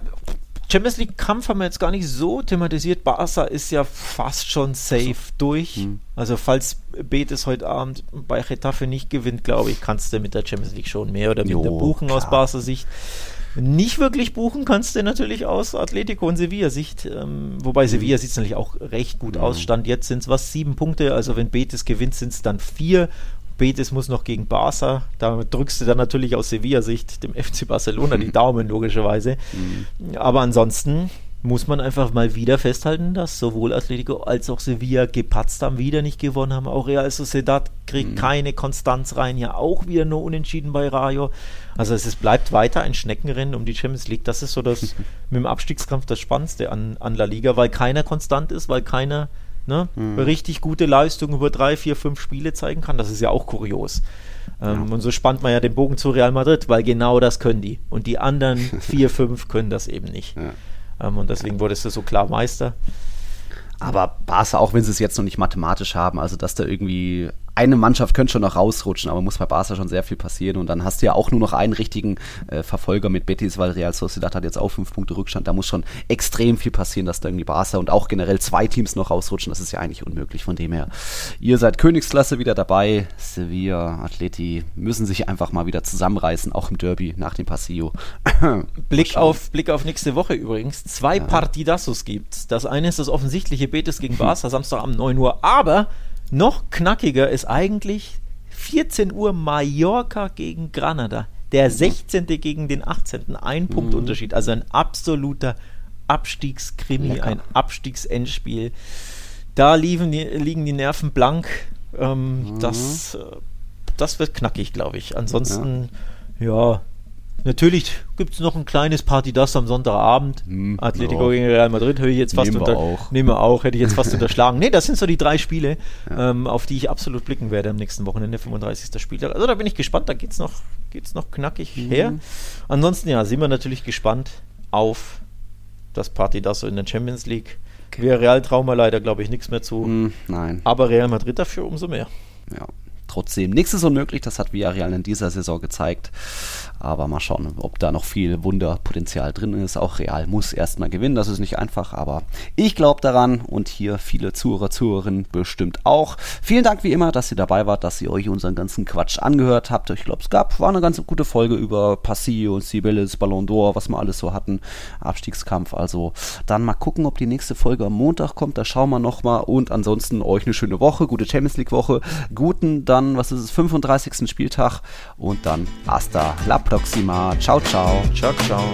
Champions League Kampf haben wir jetzt gar nicht so thematisiert. Barca ist ja fast schon safe so. durch. Hm. Also falls Betis heute Abend bei Getafe nicht gewinnt, glaube ich, kannst du mit der Champions League schon mehr oder minder buchen klar. aus Barca Sicht. Nicht wirklich buchen kannst du natürlich aus Atletico und Sevilla-Sicht. Ähm, wobei mhm. Sevilla sieht es natürlich auch recht gut mhm. aus. Stand jetzt sind es was, sieben Punkte. Also wenn Betis gewinnt, sind es dann vier. Betis muss noch gegen Barca. Da drückst du dann natürlich aus Sevilla-Sicht dem F C Barcelona mhm. die Daumen, logischerweise. Mhm. Aber ansonsten muss man einfach mal wieder festhalten, dass sowohl Atletico als auch Sevilla gepatzt haben, wieder nicht gewonnen haben. Auch Real Sociedad kriegt mhm. keine Konstanz rein, ja auch wieder nur unentschieden bei Rayo. Also es ist, bleibt weiter ein Schneckenrennen um die Champions League. Das ist so das mit dem Abstiegskampf das Spannendste an, an La Liga, weil keiner konstant ist, weil keiner ne, mhm. richtig gute Leistungen über drei, vier, fünf Spiele zeigen kann. Das ist ja auch kurios. Ähm, ja. Und so spannt man ja den Bogen zu Real Madrid, weil genau das können die. Und die anderen vier, fünf können das eben nicht. Ja. Ähm, und deswegen wurdest du so klar Meister. Aber Barca, auch wenn sie es jetzt noch nicht mathematisch haben, also dass da irgendwie eine Mannschaft könnte schon noch rausrutschen, aber muss bei Barca schon sehr viel passieren. Und dann hast du ja auch nur noch einen richtigen äh, Verfolger mit Betis, weil Real Sociedad hat jetzt auch fünf Punkte Rückstand. Da muss schon extrem viel passieren, dass da irgendwie Barca und auch generell zwei Teams noch rausrutschen. Das ist ja eigentlich unmöglich. Von dem her, ihr seid Königsklasse wieder dabei. Sevilla, Atleti müssen sich einfach mal wieder zusammenreißen, auch im Derby nach dem Pasillo. Blick auf, Blick auf nächste Woche übrigens. Zwei ja. Partidazos gibt's. Das eine ist das offensichtliche Betis gegen Barca, Samstagabend neun Uhr. Aber noch knackiger ist eigentlich vierzehn Uhr Mallorca gegen Granada. Der sechzehnte gegen den achtzehnten Ein Punkt Unterschied. Also ein absoluter Abstiegskrimi, lecker. Ein Abstiegsendspiel. Da liegen die, liegen die Nerven blank. Ähm, mhm. das, das wird knackig, glaube ich. Ansonsten, ja... ja. Natürlich gibt es noch ein kleines Partidas am Sonntagabend. Hm, Atletico ja. gegen Real Madrid höre ich jetzt fast unter. Nehmen wir auch, hätte ich jetzt fast unterschlagen. Ne, das sind so die drei Spiele, ja. ähm, auf die ich absolut blicken werde am nächsten Wochenende, fünfunddreißigsten Spieltag. Also da bin ich gespannt, da geht's noch, geht's noch knackig mhm. her. Ansonsten ja, sind wir natürlich gespannt auf das Partidas in der Champions League. Okay. Wir Real trauen wir leider, glaube ich, nichts mehr zu. Hm, nein. Aber Real Madrid dafür umso mehr. Ja. Trotzdem, nichts ist unmöglich, das hat Villarreal in dieser Saison gezeigt, aber mal schauen, ob da noch viel Wunderpotenzial drin ist. Auch Real muss erstmal gewinnen, das ist nicht einfach, aber ich glaube daran und hier viele Zuhörer, Zuhörerinnen bestimmt auch. Vielen Dank wie immer, dass ihr dabei wart, dass ihr euch unseren ganzen Quatsch angehört habt. Ich glaube, es gab, war eine ganz gute Folge über Pasillo, Cibeles, Ballon d'Or, was wir alles so hatten, Abstiegskampf, also dann mal gucken, ob die nächste Folge am Montag kommt, da schauen wir nochmal und ansonsten euch eine schöne Woche, gute Champions League Woche, guten Dank. Was ist es, fünfunddreißigsten Spieltag und dann hasta la próxima. Ciao, ciao. Ciao, ciao.